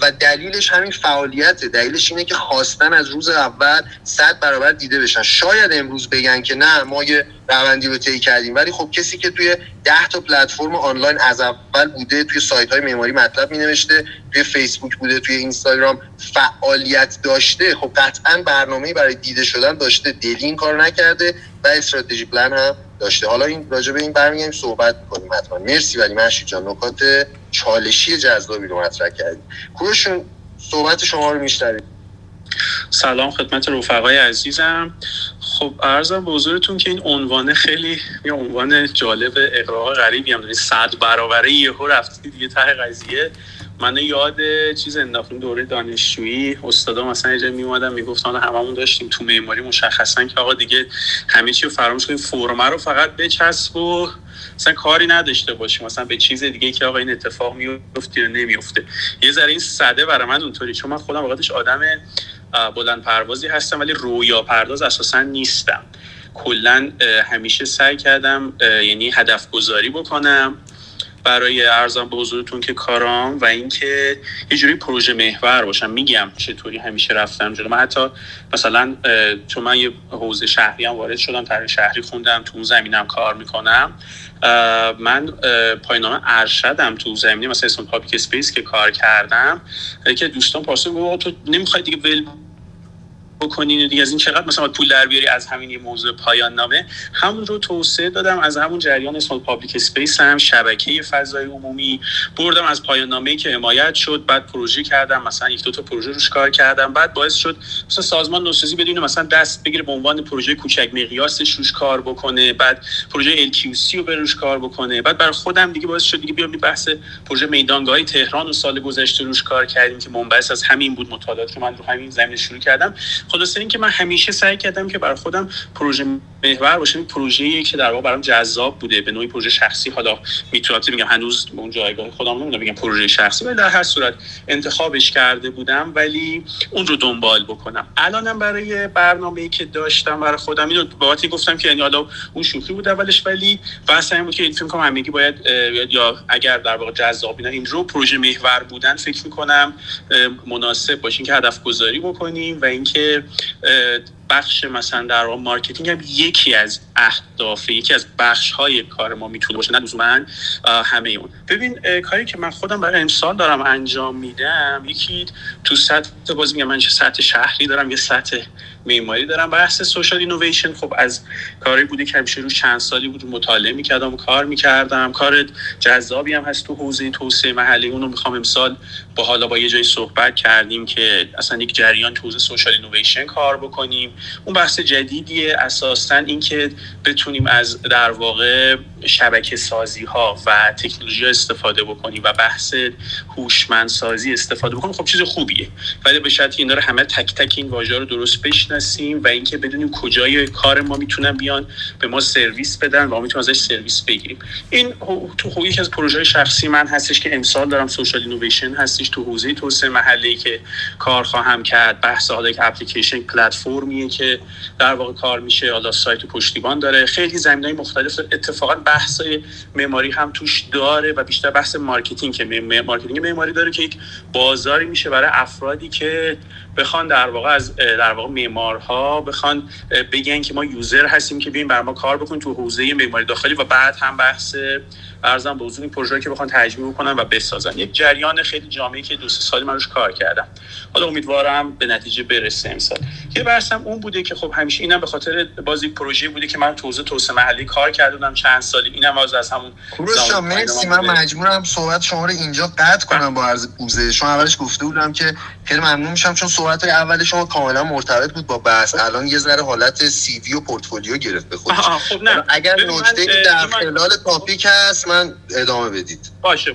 و دلیلش همین فعالیته. دلیلش اینه که خواستن از روز اول 100 برابر دیده بشن. شاید امروز بگن که نه ما یه روندی رو طی کردیم، ولی خب کسی که توی 10 تا پلتفرم آنلاین از اول بوده، توی سایت‌های معماری مطلب می‌نوشته، توی فیسبوک بوده، توی اینستاگرام فعالیت داشته، خب قطعاً برنامه‌ای برای دیده شدن داشته، دلیل این کارو نکرده و استراتژی پلن هم داشته. حالا این راجع به این برمیگردیم صحبت می‌کنیم حتماً. مرسی ولی محشید جان، نکات چالشی جذابی رو مطرح کردید. کوروشون صحبت شما رو می‌شنویم. سلام خدمت رفقای عزیزم. خب عرضم به حضورتون که این عنوان خیلی یه عنوان جالب اقراق غریبی هم دارید، 100 برابره یهو رفتی دیگه ته قضیه. من یاد چیز انداختم دوره دانشجویی، استادا مثلا یه جا میومدن میگفتن هممون داشتیم تو معماری مشخصا که آقا دیگه همه چی رو فراموش کنیم، فرمه رو فقط بچسب و مثلا کاری نداشته باشیم مثلا به چیز دیگه که آقا این اتفاق میفته یا نمیفته. یه ذره این سده برای من اونطوری، چون من خودم واقعاً آدم بلند پروازی هستم ولی رویا پرداز اساسا نیستم. کلا همیشه سعی کردم یعنی هدف گذاری بکنم برای عرضم به حضورتون که کارام و اینکه یه جوری پروژه محور باشم. میگم چطوری همیشه رفتم جلو. من حتی مثلا چون من یه حوزه شهری هم وارد شدم، طراحی شهری خوندم، تو اون زمینم کار میکنم. من پایان‌نامه ارشدم تو زمینه مثلا اسم پابلیک اسپیس که کار کردم، که دوستان پاسخ گفتن تو نمیخوای دیگه ول بکنین دیگه، از این چقدر مثلا پول در بیاری از همین یه موضوع پایان نامه. همون رو توسعه دادم، از همون جریان اسم پابلیک اسپیس هم شبکه فضای عمومی بردم، از پایان نامه‌ای که حمایت شد بعد پروژه کردم، مثلا 1-2 تا پروژه روش کار کردم، بعد باعث شد مثلا سازمان نوسازی بدون مثلا دست بگیره به عنوان پروژه کوچک مقیاسش روش کار بکنه، بعد پروژه ال کیو سی رو بروش کار بکنه، بعد برای خودم دیگه باعث شد دیگه بیام به بحث پروژه میدانگاهی تهران و سال گذشته روش کار کردیم که منبعث از همین بود مطالعاتی که من رو همین زمینه شروع کردم. خلاصه این که من همیشه سعی کردم که برای خودم پروژه محور باشه، پروژه‌ای که در واقع برام جذاب بوده، به نوعی پروژه شخصی. حالا میتونم بگم هنوز به اون جایگاه خودم نمیدونم بگم پروژه شخصی، ولی در هر صورت انتخابش کرده بودم ولی اون رو دنبال بکنم. الانم برای برنامه‌ای که داشتم برای خودم اینو بابت گفتم که یعنی حالا اون شوخی بود اولش، ولی بحث این بود که این فکر کنم همگی باید یا اگر در واقع جذاب اینا این رو پروژه محور بودن فکر می‌کنم مناسب باشین که هدف گذاری بکنیم و اینکه بخش مثلا در مارکتینگ هم یکی از اهداف یکی از بخش‌های کار ما میتونه باشه، نه لزوما همه اون. ببین کاری که من خودم برای امسال دارم انجام میدم، یکی تو سطح، باز میگم من چه سطح شهری دارم یه سطح معماری دارم، بحث سوشال اینویشن خب از کاری بوده که همیشه روش چند سالی بود مطالعه می‌کردم و کار می‌کردم. کار جذابی هم هست تو حوزه توسعه محلی، اون رو می‌خوام امسال با حالا با یه جای صحبت کردیم که اصلا یک جریان تو حوزه سوشال اینویشن کار بکنیم. اون بحث جدیدیه، اساساً این که بتونیم از در واقع شبکه سازی ها و تکنولوژی استفاده بکنیم و بحث هوشمند سازی استفاده بکنیم. خب چیز خوبیه، ولی به شرطی اینا رو همه تک تک این واژه‌ها رو درست بشناسیم و اینکه بدونیم کجای کار ما میتونن بیان به ما سرویس بدن و ما میتونیم ازش سرویس بگیریم. این تو یکی از پروژه‌های شخصی من هستش که امسال دارم، سوشال اینویشن هستش تو حوزه توسعه محلی که کار خواهم کرد. بحث حالا یک اپلیکیشن پلتفرمیه که در واقع کار میشه، حالا سایت و پشتیبان داره، خیلی زمینه‌های مختلف. اتفاقا بحث معماری هم توش داره و بیشتر بحث مارکتینگ که مارکتینگ معماری داره که یک بازاری میشه برای افرادی که بخوان در واقع معمارها بخوان بگن که ما یوزر هستیم که بیاین بر ما کار بکنید تو حوزه معماری داخلی. و بعد هم بحث ارزم به حضور این پروژه‌ای که بخوان تجمیع بکنن و بسازن. یک جریان خیلی جامعی که 2-3 سالی من روش کار کردم، حالا امیدوارم به نتیجه برسه امسال. یه بحثم اون بوده که خب همیشه اینم به خاطر بازی پروژه بوده که من تو حوزه توسعه محلی کار کردم چند سالی، اینم از همون کوروش. مرسی، من مجبورم صحبت شما رو اینجا قطع کنم با عرض پوزه شما. اولش گفته بودم که خیلی ممنون میشم چون صحبت اول شما کاملا مرتبط بود با بحث. الان یه ذره حالت سی وی و پورتفولیو گرفت به خودش. خب نه، اگر نکته‌ای در خلال تاپیک هست من ادامه بدید. باشه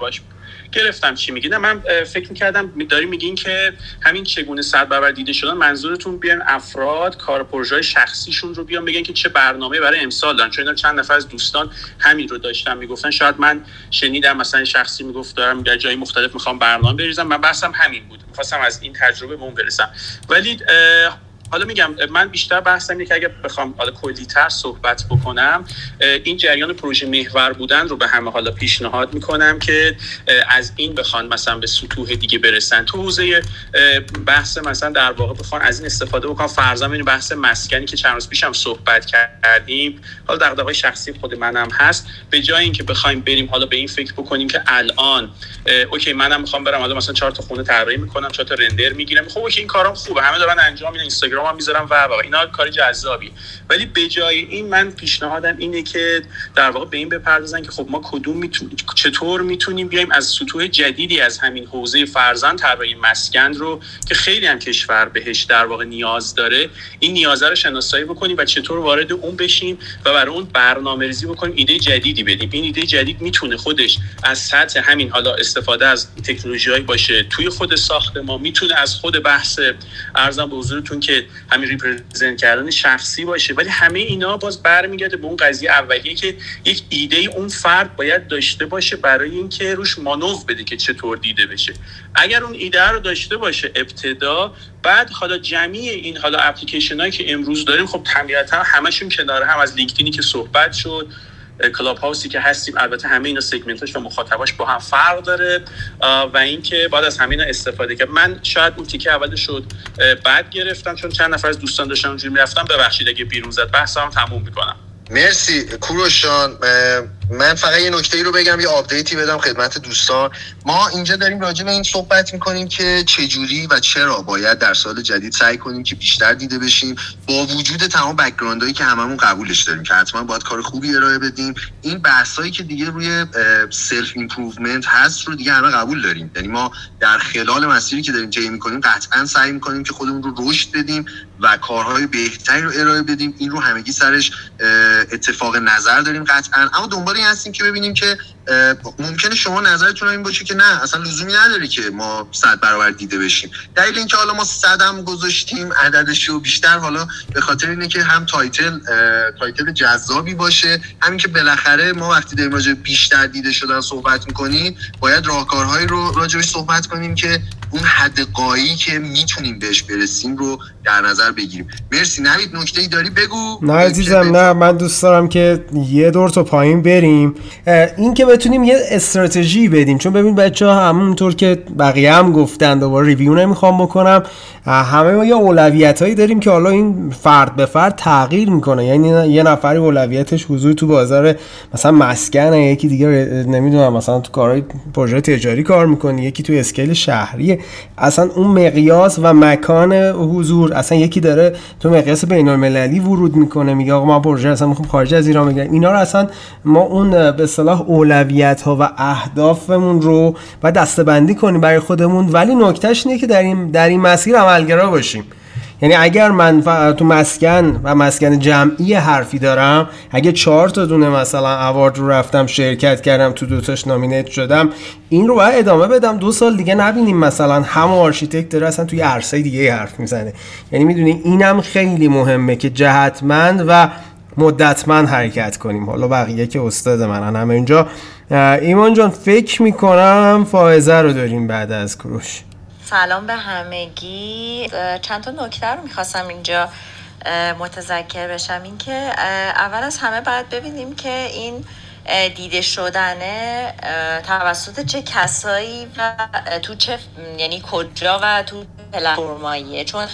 گرفتم چی میگید. من فکر میکردم داری میگین که همین چگونه صد برابر دیده شدن، منظورتون بیان افراد کار پروژه شخصیشون رو بیان بگن که چه برنامه برای امسال دارن. چون چند نفر از دوستان همین رو داشتن میگفتن، شاید من شنیدم مثلا شخصی میگفت دارم در جای مختلف میخوام برنامه بریزم. من بحثم همین بود، میخواستم از این تجربه بهمون برسم. ولی حالا میگم من بیشتر بحثم اینه که اگه بخوام حالا کلی‌تر صحبت بکنم، این جریان پروژه محور بودن رو به همه حالا پیشنهاد میکنم که از این بخوان مثلا به سطوح دیگه برسن. تو حوزه بحث مثلا در واقع بخوان از این استفاده بکنم. فرضاً این بحث مسکنی که چند روز پیشم صحبت کردیم، حالا دغدغه‌های شخصی خود منم هست، به جای اینکه بخوایم بریم حالا به این فکر بکنیم که الان اوکی منم میخوام برم حالا مثلا 4 تا خونه طراحی میکنم، 4 تا رندر میگیرم، خب اوکی این کارام خوبه، همه دارن انجام میدن، اینستاگرام ما میذارم و اینا کار جذابی. ولی به جای این من پیشنهادم اینه که در واقع به این بپردازن که خب ما چطور میتونیم بیایم از سطوح جدیدی از همین حوزه فرزند طراحی مسکن رو که خیلی هم کشور بهش در واقع نیاز داره، این نیاز رو شناسایی بکنیم و چطور وارد اون بشیم و برای اون برنامه‌ریزی بکنیم، ایده جدیدی بدیم. این ایده جدید میتونه خودش از سطح همین حالا استفاده از تکنولوژی‌های باشه توی خود ساختمان، میتونه از خود بحث ارزم به حضورتون که همین ریپرزنت کردن شخصی باشه. ولی همه اینا باز برمیگرده به اون قضیه اولیه که یک ایده اون فرد باید داشته باشه برای اینکه روش مانور بده که چطور دیده بشه. اگر اون ایده رو داشته باشه ابتدا، بعد حالا جمعی این حالا اپلیکیشن هایی که امروز داریم خب طبیعتا همشون کنار هم، از لینکدینی که صحبت شد، کلاب هاوسی که هستیم، البته همه اینا سگمنتاش و مخاطباش با هم فرق داره و اینکه بعد از همه اینا استفاده کرد. من شاید اون تیکه اول شد بعد گرفتم چون چند نفر از دوستان داشتن اونجوری میرفتم. ببخشید اگه بیرون زد، بحثم تموم میکنم. مرسی کوروش جان. من فقط یه نکته‌ای رو بگم، یه آپدیتی بدم خدمت دوستان. ما اینجا داریم راجع به این صحبت می‌کنیم که چجوری و چرا باید در سال جدید سعی کنیم که بیشتر دیده بشیم، با وجود تمام بک‌گراندایی که هممون قبولش داریم که حتما باید کار خوبی ارائه بدیم. این بحثایی که دیگه روی سلف ایمپروومنت هست رو دیگه همه قبول داریم، یعنی ما در خلال مسیری که داریم طی می‌کنیم قطعاً سعی می‌کنیم که خودمون رو رشد بدیم و کارهای بهتری رو ارائه بدیم. این رو همگی سرش اتفاق نظر داریم قطعاً، اما دنبال این هستیم که ببینیم که ممکنه شما نظرتون این باشه که نه اصلا لزومی نداره که ما 100 برابر دیده بشیم. دلیل اینکه حالا ما 100 هم گذاشتیم عددش رو بیشتر، حالا به خاطر اینه که هم تایتل جذابی باشه، همین که بالاخره ما وقتی در مورد بیشتر دیده شدن صحبت می‌کنیم باید راهکارهایی رو راجعش صحبت کنیم که اون حد قایی که میتونیم بهش برسیم رو در نظر بگیریم. مرسی. نوید نکته‌ای داری بگو. نه عزیزم، نه من دوست دارم که یه دور تا پایین بریم. این که بتونیم یه استراتژی بدیم، چون ببین بچه‌ها همونطور که بقیه هم گفتن، دوباره ریویو نمیخوام بکنم، همه ما یه اولویتایی داریم که حالا این فرد به فرد تغییر میکنه. یعنی یه نفری اولویتش حضور تو بازار مثلا مسکنه، یکی دیگه نمیدونم مثلا تو کارهای پروژه تجاری کار میکنه، یکی تو اسکیل شهری، اصلا اون مقیاس و مکان حضور، اصلا یکی داره تو مقیاس بین‌المللی ورود میکنه، میگه آقا من پروژه اصلا میخوام خارج از ایران بگیرم. اینا رو اصلا ما اون به اصطلاح اولویت ها و اهدافمون رو باید دسته‌بندی کنیم برای خودمون. ولی نکتهش اینه که در این مسیر عملگرا باشیم. یعنی اگر من تو مسکن و مسکن جمعی حرفی دارم، اگه 4 تا دونه مثلا اوارد رو رفتم شرکت کردم، تو 2 تاش نامینیت شدم، این رو باید ادامه بدم. 2 سال دیگه نبینیم مثلا همه آرشیتکت داره اصلا توی عرصه دیگه حرف میزنه. یعنی میدونی اینم خیلی مهمه که جهتمند و مدتمند حرکت کنیم. حالا بقیه که استاد منن همه اینجا. ایمان جان فکر میکنم فائزه رو داریم بعد از کوروش. سلام به همگی. چند تا نکته رو میخواستم اینجا متذکر بشم. این که اول از همه باید ببینیم که این دیده شدنه توسط چه کسایی و تو چه، یعنی کجا و تو پلتفرماییه. چون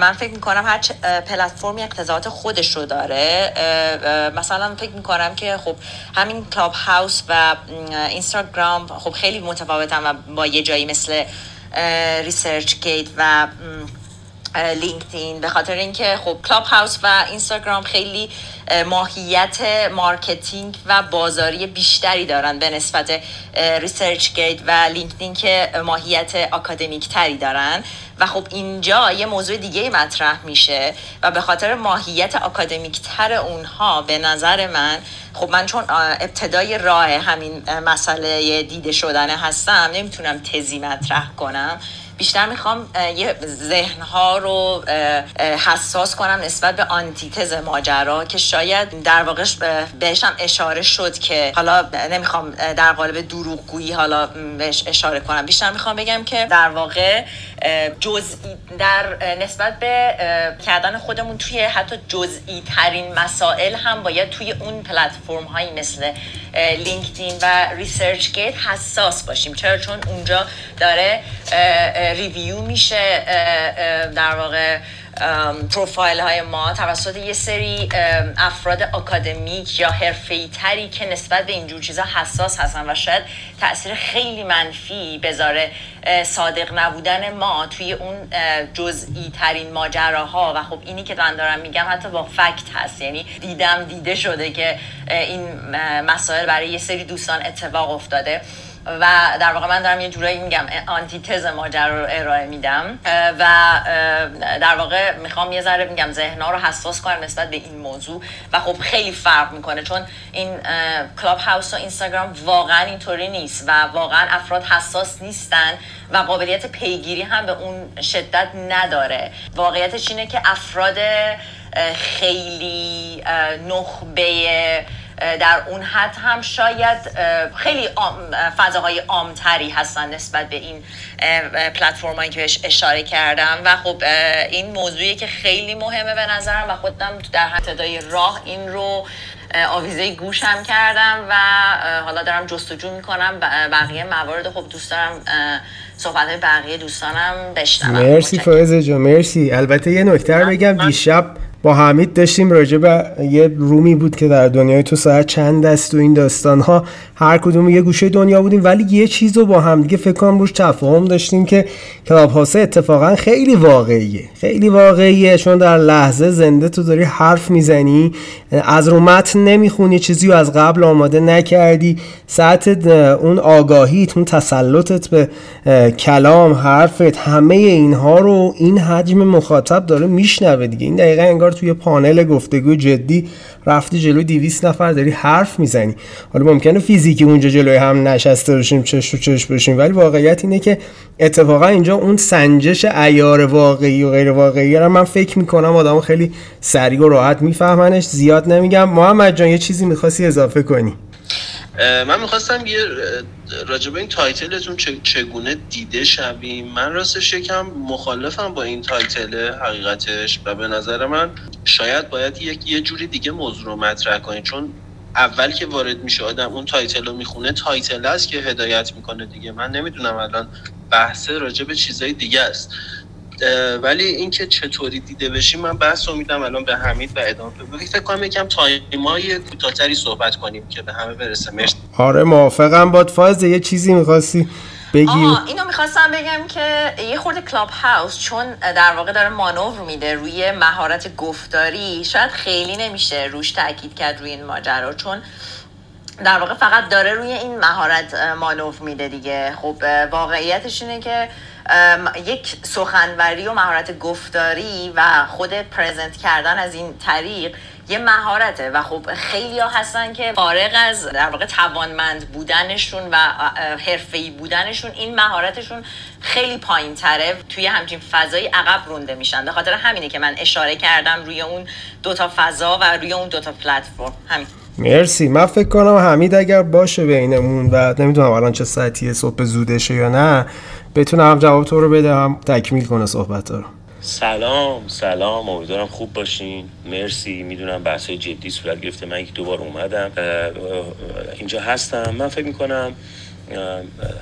من فکر میکنم هر پلتفرمی اقتضاعات خودش رو داره. مثلا فکر میکنم که خب همین کلاب هاوس و اینستاگرام خب خیلی متفاوتن و با یه جایی مثل ریسرچ گیت و لینکدین، به خاطر اینکه خب کلاب هاوس و اینستاگرام خیلی ماهیت مارکتینگ و بازاری بیشتری دارن به نسبت ریسرچ گیت و لینکدین که ماهیت اکادمیک تری دارن. و خب اینجا یه موضوع دیگه مطرح میشه و به خاطر ماهیت اکادمیک تر اونها به نظر من، خب من چون ابتدای راه همین مسئله دیده شدن هستم نمیتونم تزی مطرح کنم. بیشتر میخوام یه ذهنها رو حساس کنم نسبت به آنتیتز ماجرا، که شاید در واقع بهشم اشاره شد، که حالا نمیخوام در قالب دروغگویی حالا بهش اشاره کنم. بیشتر میخوام بگم که در واقع جزئی در نسبت به کردن خودمون توی حتی جزئی ترین مسائل هم باید توی اون پلتفرم هایی مثل لینکدین و ریسرچ گیت حساس باشیم. چرا؟ چون اونجا داره ریویو میشه در واقع پروفایل های ما توسط یه سری افراد اکادمیک یا حرفه‌ای تری که نسبت به اینجور چیزا حساس هستن و شاید تأثیر خیلی منفی بذاره صادق نبودن ما توی اون جزئی ترین ماجراها. و خب اینی که من دارم میگم حتی با فکت هست، یعنی دیدم دیده شده که این مسائل برای یه سری دوستان اتفاق افتاده و در واقع من دارم یه جورایی میگم آنتیتز ماجرا رو ارائه میدم و در واقع میخوام یه ذره میگم ذهن‌ها رو حساس کنم نسبت به این موضوع. و خب خیلی فرق میکنه، چون این کلاب هاوس و اینستاگرام واقعا اینطوری نیست و واقعا افراد حساس نیستن و قابلیت پیگیری هم به اون شدت نداره. واقعیتش اینه که افراد خیلی نخبه در اون حد هم شاید خیلی فضاهای عامتری هستن نسبت به این پلتفرمایی که بهش اشاره کردم. و خب این موضوعی که خیلی مهمه به نظرم و خودم در ابتدای راه این رو آویزه گوشم کردم و حالا دارم جستجو میکنم بقیه موارد. خب دوست دارم صحبت بقیه دوستانم بشنوم. مرسی فائزه جان، مرسی. البته یه نکته رو بگم، دیشب با حمید داشتیم راجع به یه رومی بود که در دنیای تو ساعت چند است و این داستان‌ها، هر کدوم یه گوشه دنیا بودیم ولی یه چیز رو با هم دیگه فکر کنم روش تفاهم داشتیم که کلاب هاوس اتفاقا خیلی واقعیه، خیلی واقعیه. چون در لحظه زنده تو داری حرف میزنی، از رو متن نمیخونی، چیزی رو از قبل آماده نکردی، ساعت اون آگاهیت، اون تسلطت به کلام، حرفت، همه اینها رو این حجم مخاطب داره میشنوه دیگه. این دقیقاً انگار توی پانل گفتگو جدی رفتی جلو 200 نفر داری حرف میزنی. حالا ممکنه فیزیکی اونجا جلوی هم نشسته باشیم، چش تو چش باشیم، ولی واقعیت اینه که اتفاقا اینجا اون سنجش عیار واقعی و غیر واقعی را من فکر میکنم آدم خیلی سریع و راحت میفهمنش. زیاد نمیگم. محمد جان یه چیزی میخواستی اضافه کنی؟ من میخواستم یه راجب این تایتلتون چگونه دیده شویم. من راستش یکم مخالفم با این تایتل حقیقتش و به نظر من شاید باید یه جوری دیگه موضوع رو مطرح کنید، چون اول که وارد میشه آدم اون تایتل رو میخونه، تایتل است که هدایت میکنه دیگه. من نمیدونم الان بحث راجع به چیزای دیگه است، ولی اینکه چطوری دیده بشیم من بحث رو میدم الان به حمید و ادامه بدیم. فکر کنم یکم تایمای کوتاه‌تری صحبت کنیم که به همه برسه. مرسی. آره موافقم. باد فاز یه چیزی می‌خواستی بگی؟ اینو می‌خواستم بگم که یه خورده کلاب هاوس چون در واقع داره مانور میده روی مهارت گفتاری، شاید خیلی نمیشه روش تاکید کرد روی این ماجرا، چون در واقع فقط داره روی این مهارت مانور میده دیگه. خب واقعیتش اینه که یک سخنوری و مهارت گفتاری و خود پرزنت کردن از این طریق یه مهارته و خب خیلی ها هستن که فارغ از در واقع توانمند بودنشون و حرفه‌ای بودنشون این مهارتشون خیلی پایین تره، توی همچین فضایی عقب رونده میشن. به خاطر همینه که من اشاره کردم روی اون دوتا فضا و روی اون دوتا پلتفرم. همین. مرسی. من فکر کنم حمید اگر باشه بینمون و نمیدونم الان چه ساعتیه، صبح زودشه یا نه، بتونم جواب تو رو بدم تکمیل کنه صحبت رو. سلام، امیدوارم خوب باشین. مرسی. میدونم بحثای جدی صورت گرفته، من که دوباره اومدم اینجا هستم. من فکر میکنم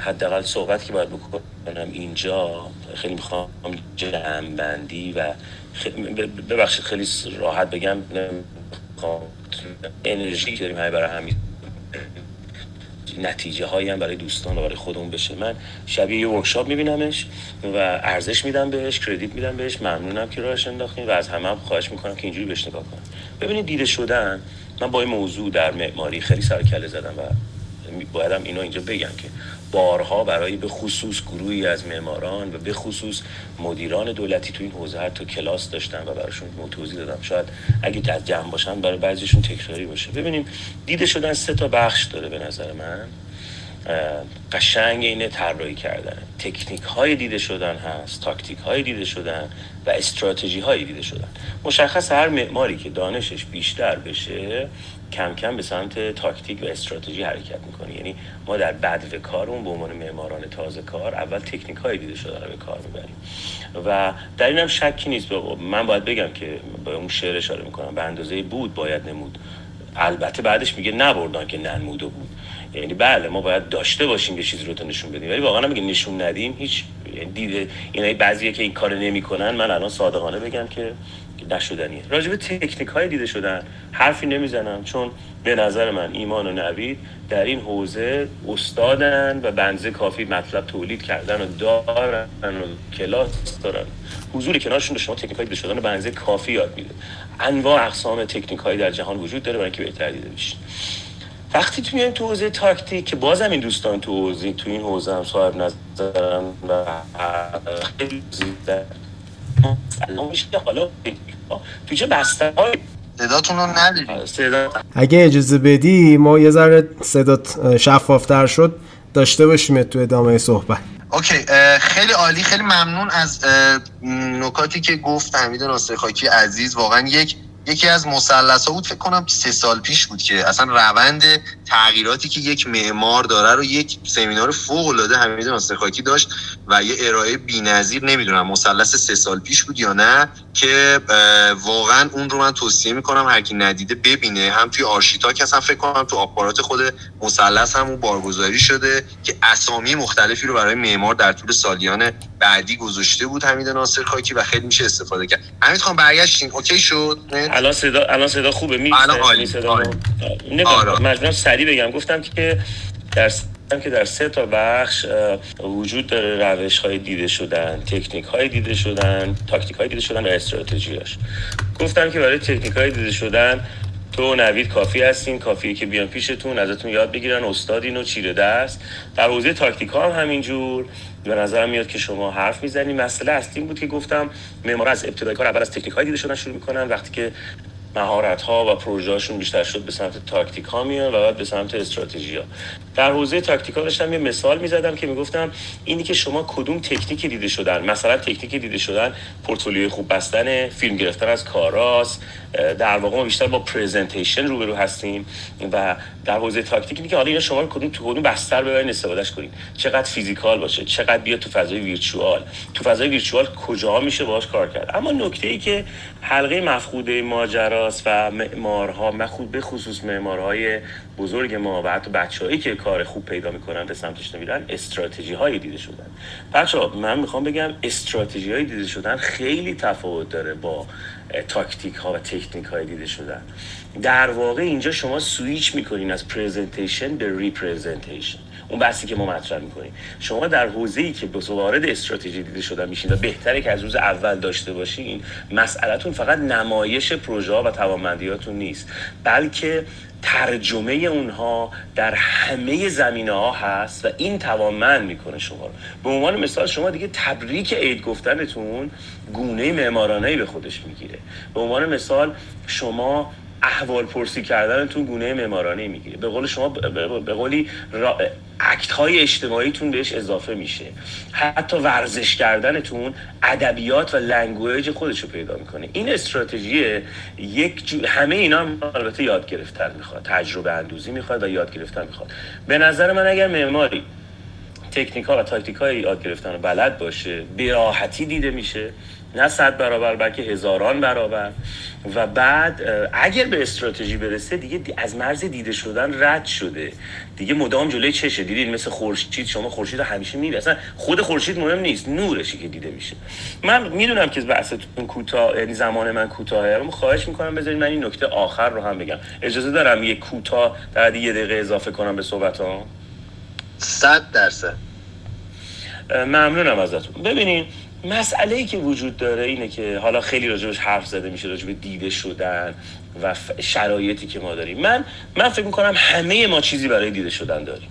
حداقل صحبت که باید بکنم اینجا، خیلی میخوام جمع‌بندی و ببخشید خیلی راحت بگم انرژی که داریم برای همین نتیجه هایی هم برای دوستان و برای خودمون بشه. من شبیه یه ورکشاپ میبینمش و ارزش میدم بهش، کردیت میدم بهش. ممنونم که راهش انداختین و از همه هم خواهش میکنم که اینجوری بهش نگاه کنن. ببینید دیده شدن، من با این موضوع در معماری خیلی سر و کله زدم و بایدم اینو اینجا بگم که بارها برای به خصوص گروهی از معماران و به خصوص مدیران دولتی تو این حوزه هر تا کلاس داشتم و براشون توضیح دادم. شاید اگه در جمع باشن برای بعضیشون تکراری باشه. ببینیم دیده شدن سه تا بخش داره به نظر من. قشنگ اینه طراحی کردن، تکنیک های دیده شدن هست، تاکتیک های دیده شدن و استراتژی های دیده شدن. مشخص هر معماری که دانشش بیشتر بشه کم کم به سمت تاکتیک و استراتژی حرکت میکنه. یعنی ما در بدو کارمون به عنوان معماران تازه کار اول تکنیک های دیده شدن رو به کار میبریم و در اینم شکی نیست. من باید بگم که به اون شعر اشاره میکنم، به اندازه بود باید نمود. البته بعدش میگه نبردان که ننموده بود. یعنی بله ما باید داشته باشیم یه چیزی رو تا نشون بدیم، ولی واقعا نمیگه نشون ندیم. هیچ دیده اینا بعضیه که این کارو نمیکنن. من الان صادقانه بگم که نشدنیه. راجب تکنیک های دیده شدن حرفی نمیزنم چون به نظر من ایمان و نوید در این حوزه استادن و بنزه کافی مطلب تولید کردن و دارن و کلاس دارن. حضور کنارشون به شما تکنیک های دیده شدن و بنزه کافی یاد میده. انواع اقسام تکنیک های در جهان وجود داره برای که بهتر دیده بشین. وقتی تو میایم تو حوزه تاکتیک که بازم این دوستان تو این حوزه هم صاحب نظرن و خیلی زیاده. تو چه بسته های صداتون رو نداریم؟ اگه اجازه بدی ما یه ذره صدات شفافتر شد داشته باشیم تو ادامه صحبت. اوکی، خیلی عالی. خیلی ممنون از نکاتی که گفت حمید ناصرخاکی عزیز. واقعا یکی از مثلث‌ها بود، فکر کنم 3 سال پیش بود که اصلا روند تغییراتی که یک معمار داره رو یک سمینار فوق‌العاده حمید ناصرخاکی داشت و یه ارائه بی‌نظیر. نمیدونم مثلث 3 سال پیش بود یا نه، که واقعا اون رو من توصیه میکنم هر کی ندیده ببینه. هم توی آرشیتا که اصلا فکر کنم تو اپارات خود مثلث هم اون بارگذاری شده که اسامی مختلفی رو برای معمار در طول سالیان بعدی گذاشته بود حمید ناصرخاکی و خیلی میشه استفاده کرد. حمید خان برگشتین اوکی شد؟ الان صدا خوبه مجبورم سریع بگم. گفتم که در 3 تا بخش وجود داره روش‌های دیده شدن، تکنیک‌های دیده شدن، تاکتیک‌های دیده شدن و استراتژی‌هاش. گفتم که برای تکنیک‌های دیده شدن تو نوید کافی هستین، کافیه که بیان پیشتون ازتون یاد بگیرن، استادین و چیره دست. در حوزه تاکتیک‌ها هم همینجور به نظرم میاد که شما حرف میزنید. مسئله اصلی بود که گفتم معمارا از ابتدای کار اول از تکنیک‌های دیده شدن شروع می‌کنن، وقتی که مهارت‌ها و پروژه‌هاشون بیشتر شد به سمت تاکتیک‌ها میان و بعد به سمت استراتژی‌ها. در حوزه تاکتیکال داشتم یه مثال میزدم که میگفتم اینی که شما کدوم تکنیکی دیده شدن، مثلا تکنیکی دیده شدن پورتفولیوی خوب بستن، فیلم گرفتن از کاراست، در واقع ما بیشتر با پرزنتیشن روبرو هستیم و در حوزه تاکتیک اینی که حالا اینا شما کدوم بستر ببرین استفادهش کنین، چقدر فیزیکال باشه، چقدر بیاد تو فضای ویرچوال، تو فضای ویرچوال کجاها میشه باهاش کار کرد. اما نکته‌ای که حلقه مفقوده ماجراست و معمارها، به خصوص معمارهای بزرگ ما و حتی بچه‌هایی که کار خوب پیدا می‌کنن به سمتش نمیرن، استراتژی‌های دیده شدن. بچه‌ها من می‌خوام بگم استراتژی‌های دیده شدن خیلی تفاوت داره با تاکتیک‌ها و تکنیک‌های دیده شدن. در واقع اینجا شما سویچ می‌کنین از پرزنتیشن به ریپرزنتیشن. اون بحثی که ما مطرح می‌کنیم، شما در حوزه‌ای که وارد استراتژی دیده شدن میشین و بهتره که از روز اول داشته باشین، مسئله‌تون فقط نمایش پروژه‌ها و توانمندی‌هاتون نیست، بلکه ترجمه اونها در همه زمینه‌ها هست و این توانمند میکنه شما رو. به عنوان مثال شما دیگه تبریک عید گفتنتون گونه معمارانه‌ای به خودش میگیره. به عنوان مثال شما احوال پرسی کردنتون گونه معمارانه‌ای میگیره. به قول شما به قولی اکت‌های اجتماعیتون بهش اضافه میشه. حتی ورزش کردنتون ادبیات و لنگویج خودشو پیدا میکنه. این استراتژی همه اینا البته یاد گرفتن میخواد، تجربه اندوزی میخواد و یاد گرفتن میخواد. به نظر من اگر معماری تکنیک‌ها و تاکتیک‌های یاد گرفتن رو بلد باشه، به راحتی دیده میشه، نه 100 برابر بلکه هزاران برابر، و بعد اگر به استراتژی برسه دیگه از مرز دیده شدن رد شده، دیگه مدام جلوی چشه. دیدین مثل خورشید، شما خورشید رو همیشه میبینید، اصلا خود خورشید مهم نیست، نورشی که دیده میشه. من میدونم که بحثتون کوتاه، یعنی زمان من کوتاهه، اما خواهش میکنم بذارید من این نکته آخر رو هم بگم. اجازه دارم یه کوتاه در 1 دقیقه اضافه کنم به صحبتام؟ 100%. ممنونم ازتون. ببینین مسئله‌ای که وجود داره اینه که حالا خیلی راجبش حرف زده میشه، راجب دیده شدن و شرایطی که ما داریم. من فکر میکنم همه ما چیزی برای دیده شدن داریم،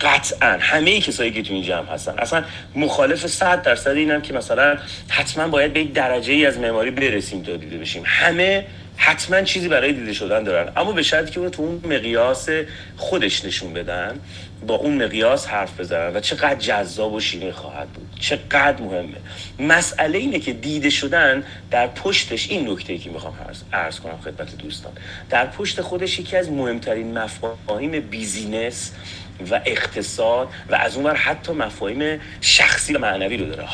قطعا همه کسایی که تو این جمع هستن. اصلا مخالف 100% اینم که مثلا حتما باید به یک درجه ای از معماری برسیم تا دیده بشیم. همه حتما چیزی برای دیده شدن دارن، اما به شرطی که اون تو اون مقیاس خودش نشون بدن، با اون مقیاس حرف بزنن و چقدر جذاب و شیرین خواهد بود، چقدر مهمه. مسئله اینه که دیده شدن در پشتش، این نکته‌ای که میخوام عرض کنم خدمت دوستان، در پشت خودش یکی از مهمترین مفاهیم بیزینس و اقتصاد و از اون ور حتی مفاهیم شخصی و معنوی رو داره.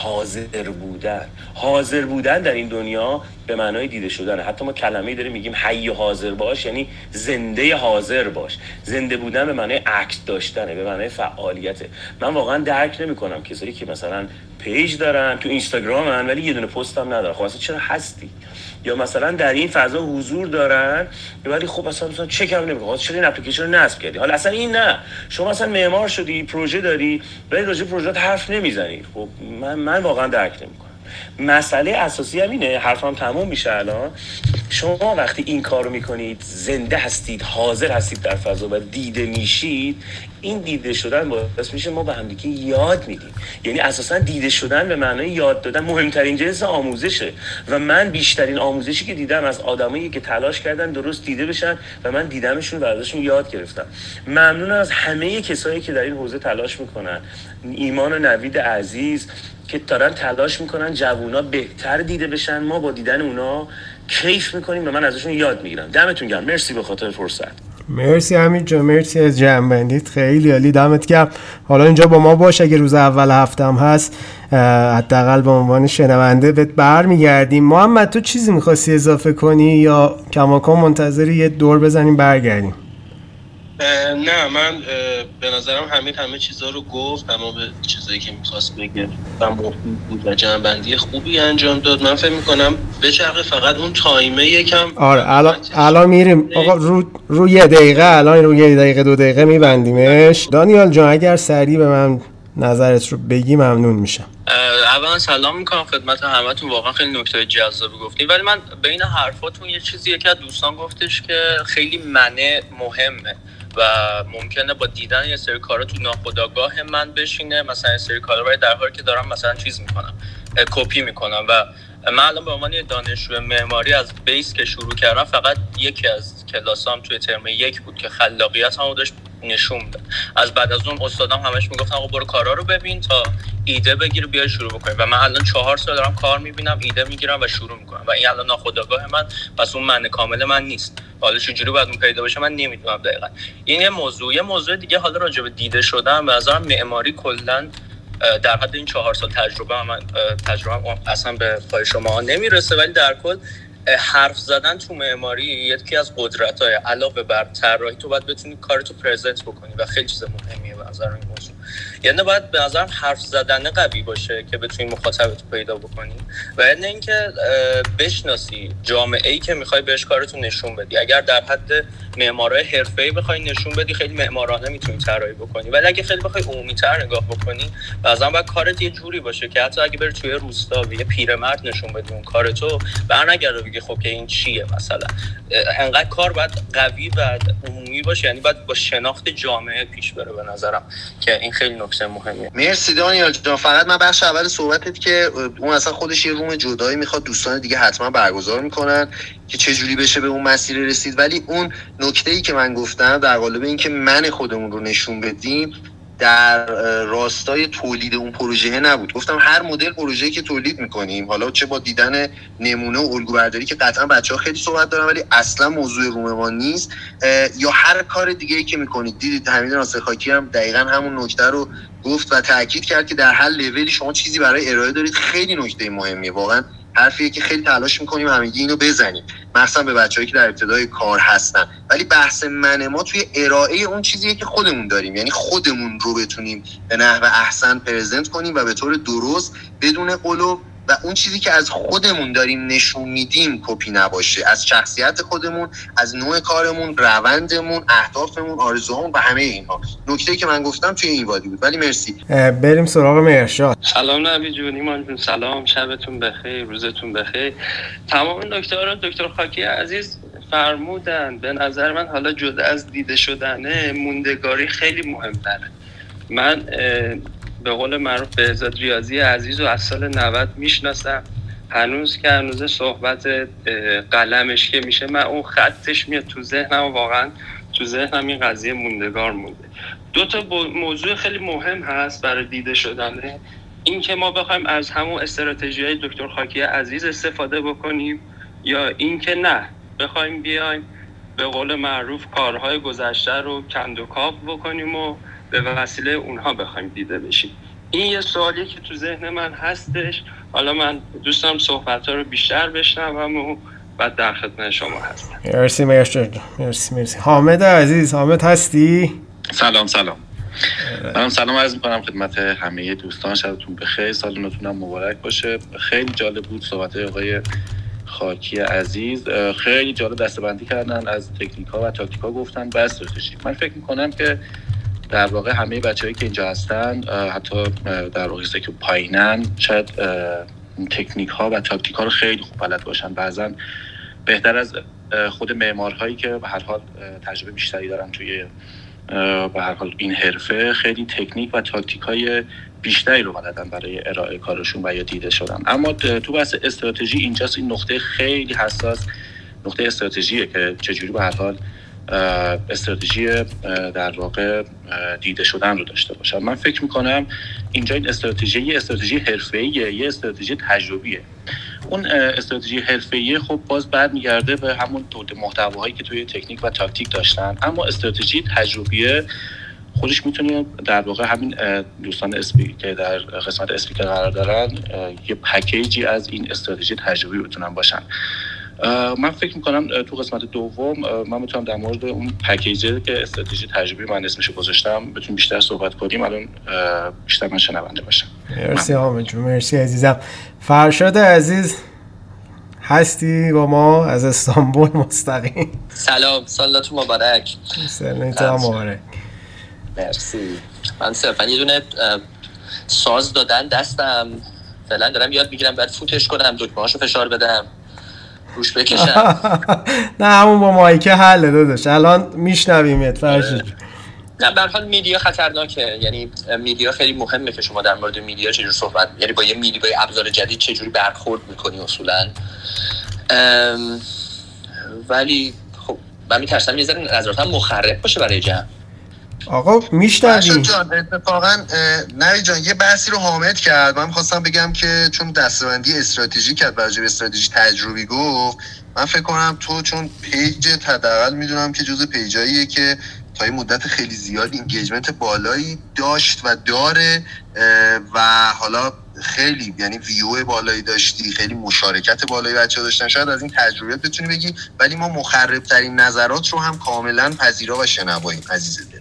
حاضر بودن در این دنیا به معنای دیده شدن. حتی ما کلمه‌ای داریم میگیم حی حاضر باش، یعنی زنده حاضر باش. زنده بودن به معنای عکس داشتنه، به معنای فعالیته. من واقعا درک نمی‌کنم کسایی که مثلا پیج دارن تو اینستاگرامن ولی یه دونه پست هم ندارن. خب اصلا چرا هستی؟ یا مثلا در این فضا حضور دارن ولی خب اصلا چک هم نمی‌کنن. چرا این اپلیکیشن رو نصب کردی؟ حالا اصلا این نه. شما اصلا معمار شدی، پروژه داری ولی راجع به پروژه‌ات حرف نمی‌زنی. خب من واقعا درک نمی‌کنم. مسئله اساسی هم اینه، حرفم تموم میشه الان. شما وقتی این کارو میکنید، زنده هستید، حاضر هستید در فضا و دیده میشید، این دیده شدن باعث میشه ما به همدیگه یاد میدیم. یعنی اساسا دیده شدن به معنای یاد دادن مهمترین جنس آموزشه و من بیشترین آموزشی که دیدم از آدمایی که تلاش کردن درست دیده بشن و من دیدمشون و ازشون یاد گرفتم. ممنون از همه کسایی که در این حوزه تلاش میکنن. ایمان و نوید عزیز که دارن تلاش میکنن جوونا بهتر دیده بشن. ما با دیدن اونا کیف میکنیم و من ازشون یاد میگیرم. دمتون گرم. مرسی به خاطر فرصت. مرسی حمید جان، مرسی از جمع‌بندیت، خیلی عالی، دمت گرم. حالا اینجا با ما باش، اگه روز اول هفته هم هست حداقل به عنوان شنونده بهت برمیگردیم. محمد تو چیزی میخواستی اضافه کنی یا کماکان منتظری یه دور بزنیم برگردیم؟ نه، من به نظرم حمید همه چیزا رو گفت، اما به چیزایی که می‌خواست بگه و مفید بود و جنبندی خوبی انجام داد. من فکر می‌کنم بچرخه فقط اون تایمه یکم. آره الان میریم آقا، رو 1 دقیقه، الان رو 1 دقیقه 2 دقیقه میبندیمش. دانیال جان اگر سریع به من نظرت رو بگی ممنون میشم. اولا سلام میکنم خدمت همتون، واقعا خیلی نکته جذابی گفتین، ولی من بین حرفاتون یه چیزی که دوستان گفتش که خیلی منه مهمه و ممکنه با دیدن یه سری کارا تو ناخودآگاه من بشینه، مثلا یه سری کارا در حالی که دارم مثلا چیز میکنم، کپی میکنم. و من الان به عنوان دانشجو معماری از بیس که شروع کردم، فقط یکی از کلاسام توی ترم 1 بود که خلاقیت همو داشت نشون بده. از بعد از اون استادام همش میگفتن آقا برو کارا رو ببین تا ایده بگیر بیا شروع بکنیم و من الان 4 سال دارم کار میبینم، ایده میگیرم و شروع میکنم و این الان ناخودآگاه من، پس اون من کامل من نیست. حالا چجوری باید اون پیدا بشه من نمیدونم دقیقاً. این یه موضوع دیگه. حالا راجع به دیده شدن به نظرم معماری کلا در حد این 4 سال تجربه من اصلا به پای شما نمیرسه، ولی در کل حرف زدن تو معماری یکی از قدرت‌های علاوه بر طراحی تو باید بتونی کارتو پرزنت بکنی و خیلی چیز مهمیه به نظر این موضوع. یعنی باید به نظرم حرف زدن قوی باشه که بتونی مخاطبتو پیدا بکنی و یعنی اینکه بشناسی جامعه‌ای که می‌خوای بهش کارتو نشون بدی. اگر در حد معمارای حرفه‌ای بخوای نشون بدی خیلی معمارانه میتونی طراحی بکنی، ولی اگه خیلی بخوای عمومی‌تر نگاه بکنی مثلا باید کارت یه جوری باشه که حتی اگه بری توی روستا یه پیرمرد نشون بدی اون کارتو برنگرده بگی خب که این چیه مثلا. انقدر کار باید قوی و عمومی باشه، یعنی باید با شناخت جامعه پیش بره به نظرم که این خیلی نکته مهمیه. مرسی دانیال جان. فقط من بخش اول صحبتت که اون اصلا خودش یه روم جدایی میخواد دوستان دیگه حتما برگزار میکنن که چه جوری بشه به اون مسیر رسید، ولی اون نکته‌ای که من گفتم در قالب این که من خودمون رو نشون بدیم در راستای تولید اون پروژه نبود. گفتم هر مدل پروژه‌ای که تولید می‌کنیم، حالا چه با دیدن نمونه و الگوبرداری که قطعا بچه‌ها خیلی صحبت دارن ولی اصلا موضوع روم ما نیست، یا هر کار دیگه‌ای که می‌کنید. دیدید حمید ناصرخاکی هم دقیقاً همون نکته رو گفت و تاکید کرد که در هر لولی شما چیزی برای ارائه دارید. خیلی نکته مهمیه واقعاً، حرفیه که خیلی تلاش می‌کنیم همگی اینو بزنیم، مثلا به بچه‌هایی که در ابتدای کار هستن. ولی بحث من ما توی ارائه اون چیزیه که خودمون داریم، یعنی خودمون رو بتونیم به نحو احسن پرزنت کنیم و به طور درست بدون قلوب، و اون چیزی که از خودمون داریم نشون میدیم کپی نباشه، از شخصیت خودمون، از نوع کارمون، روندمون، اهدافمون، آرزوهامون و همه اینها. نکته‌ای که من گفتم توی این وادی بود. ولی مرسی. بریم سراغ میرشاد. سلام نوید جون، ایمان جون سلام، شبتون بخیر، روزتون بخیر. تمام نکته‌ها رو دکتر خاکی عزیز فرمودن. به نظر من حالا جدا از دیده شدنه، موندگاری خیلی مهم‌تره. من به قول معروف بهزاد ریاضی عزیز رو از سال 90 میشناسم، هنوز صحبت قلمش که میشه من اون خطش میاد تو ذهنم و واقعا تو ذهنم این قضیه موندگار مونده. 2 تا موضوع خیلی مهم هست برای دیده شدنه، این که ما بخوایم از همون استراتژی‌های دکتر خاکی عزیز استفاده بکنیم یا این که نه بخوایم بیایم به قول معروف کارهای گذشته رو کند و کاف بکنیم و به وسیله اونها بخوایم دیده بشیم. این یه سوالی که تو ذهن من هستش. حالا من دوستم صحبت‌ها رو بیشتر بشنوم و بعد در خدمت شما هستم. مرسی. حامد عزیز، حامد هستی؟ سلام. منم سلام عرض می‌کنم خدمت همه دوستان، شبتون بخیر، سالونتونم مبارک باشه. خیلی جالب بود صحبت‌های آقای خاکی عزیز، خیلی جالب دسته‌بندی کردن، از تکنیک‌ها و تاکتیک‌ها گفتن، بس رسید. من فکر می‌کنم که در واقع همه بچه‌هایی که اینجا هستن، حتی در اوقیسته که پایینن، شاید تکنیک‌ها و تاکتیک‌ها رو خیلی خوب بلد باشن، بعضن بهتر از خود معمارهایی که به هر حال تجربه بیشتری دارن توی به هر حال این حرفه، خیلی تکنیک و تاکتیک‌های بیشتری رو بلدن برای ارائه کارشون و یا دیده شدن. اما تو بحث استراتژی اینجاست، این نقطه خیلی حساس، نقطه استراتژیه که چجوری به هر حال استراتژی در واقع دیده شدن رو داشته باشم. من فکر میکنم اینجا این استراتژی حرفه‌ایه، یه استراتژی تجربیه. اون استراتژی حرفه‌ای خب باز بعد میگرده به همون تولید محتواهایی که توی تکنیک و تاکتیک داشتن، اما استراتژی تجربیه خودش میتونه در واقع همین دوستان اسپیکر در قسمت اسپیکر قرار دارن یه پکیجی از این استراتژی تجربی بتونن باشن. من فکر میکنم تو قسمت دوم من میتونم در مورد اون پکیجی که استراتژی تجربی من اسمشو گذاشتم بتونیم بیشتر صحبت کنیم. الان بیشتر من شنونده باشم. مرسی حامد جون، مرسی عزیزم. فرشاد عزیز هستی با ما از استانبول مستقیم؟ سلام، سالتون مبارک. سالتون مبارک. مرسی. من صرفا یه دونه ساز دادن دستم، فعلا دارم یاد میگیرم، بعد فوتش کنم، دکمه‌هاشو فشار بدم، روش بکشم. نه همون با مایکه حله داداش، الان میشنویمت فرشید. نه به هر حال میدیا خطرناکه، یعنی میدیا خیلی مهمه که شما در مورد میدیا چجوری صحبت، یعنی با یه میدیا، با ابزار جدید چجوری برخورد میکنی اصولا. ولی خب من میترسم یه ذره نظراتم مخرب باشه برای جمع. آقا میشتردی فرشاد جان. اتفاقا نوید جان یه بحثی رو حامد کرد، من میخواستم بگم که چون دستبندی استراتژی کرد راجع به استراتژی تجربی گفت، من فکر کنم تو چون پیجت حداقل میدونم که جزء پیجاییه که تا یه مدت خیلی زیاد اینگیجمنت بالایی داشت و داره و حالا خیلی یعنی ویو بالایی داشتی، خیلی مشارکت بالایی بچه‌ها داشتن، شاید از این تجربیات بتونی بگی، ولی ما مخرب‌ترین نظرات رو هم کاملا پذیرا و شنواییم عزیز دل.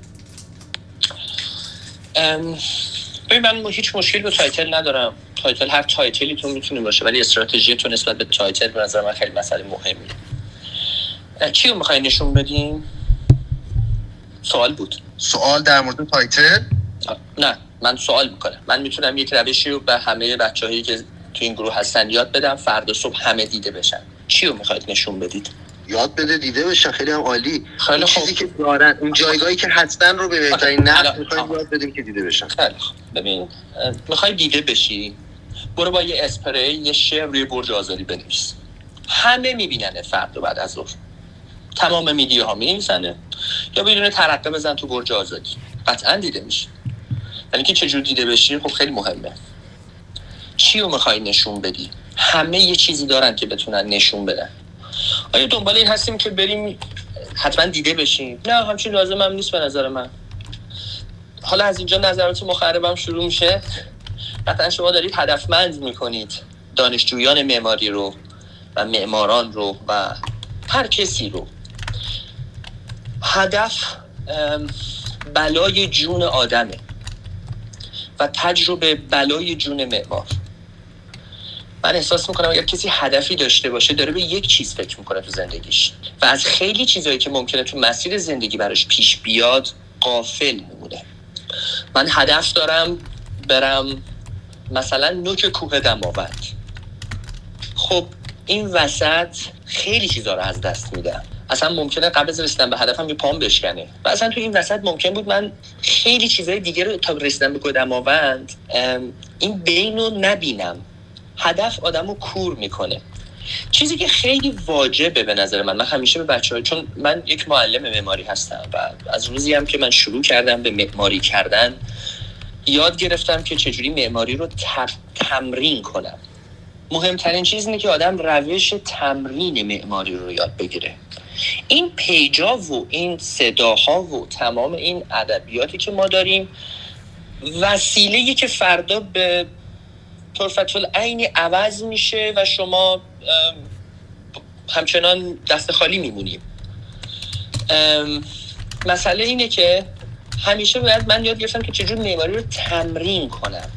من هیچ مشکلی با تایتل ندارم. تایتل هر تایتلی تو میتونه باشه، ولی استراتژی تو نسبت به تایتل به نظر من خیلی مسئله مهمیه. چی رو می‌خواید نشون بدین؟ سوال بود. سوال در مورد تایتل؟ نه، من سوال میکنم. من میتونم یک روشی رو به همه بچه‌هایی که تو این گروه هستن یاد بدم، فردا صبح همه دیده بشن. چی رو میخواید نشون بدید؟ یاد بده دیده بشن. خیلی هم عالی. خیلی خوب. چیزی که دارن، اون جایگاهی که هستن رو به بهترین نحو میخوایم یاد بدیم که دیده بشن. خیلی خوب. ببین، میخوای دیده بشی، برو با یه اسپری یه شعر روی برج آزادی بنویس. همه میبینن فردا بعد از ظهر. تمام میدیاها میبینن. یا بدون ترقه بزن تو برج آزادی. قطعاً دیده میشه. یعنی که چجور دیده بشی خب خیلی مهمه. چی رو میخوایی نشون بدی؟ همه یه چیزی دارن که بتونن نشون بدن. آیا دنبال این هستیم که بریم حتما دیده بشیم؟ نه، همچین لازم هم نیست به نظر من. حالا از اینجا نظرات مخربم شروع میشه. قطعا شما دارید هدفمند میکنید دانشجویان معماری رو و معماران رو و هر کسی رو. هدف بلای جون آدمه و تجربه بلای جون معمار. من احساس میکنم اگر کسی هدفی داشته باشه داره به یک چیز فکر میکنه تو زندگیش و از خیلی چیزایی که ممکنه تو مسیر زندگی براش پیش بیاد غافل میمونه. من هدف دارم برم مثلا نوک کوه دماوند. خب این وسط خیلی چیزا رو از دست میدم. اصلا ممکنه قبل از رسیدن به هدفم یه پام بشکنه و اصلا تو این وسط ممکن بود من خیلی چیزای دیگه رو تا رسیدن به دماوند این بین رو نبینم. هدف آدمو کور میکنه. چیزی که خیلی واجبه به نظر من همیشه به بچه‌ها، چون من یک معلم معماری هستم و از روزی هم که من شروع کردم به معماری کردن یاد گرفتم که چجوری معماری رو تمرین کنم. مهمترین چیز اینه که آدم روش تمرین معماری رو یاد بگیره. این پیجا و این صداها و تمام این ادبیاتی که ما داریم وسیله‌ای که فردا به طرفت العین عوض میشه و شما همچنان دست خالی میمونیم. مسئله اینه که همیشه باید من یاد گرفتم که چجور معماری رو تمرین کنم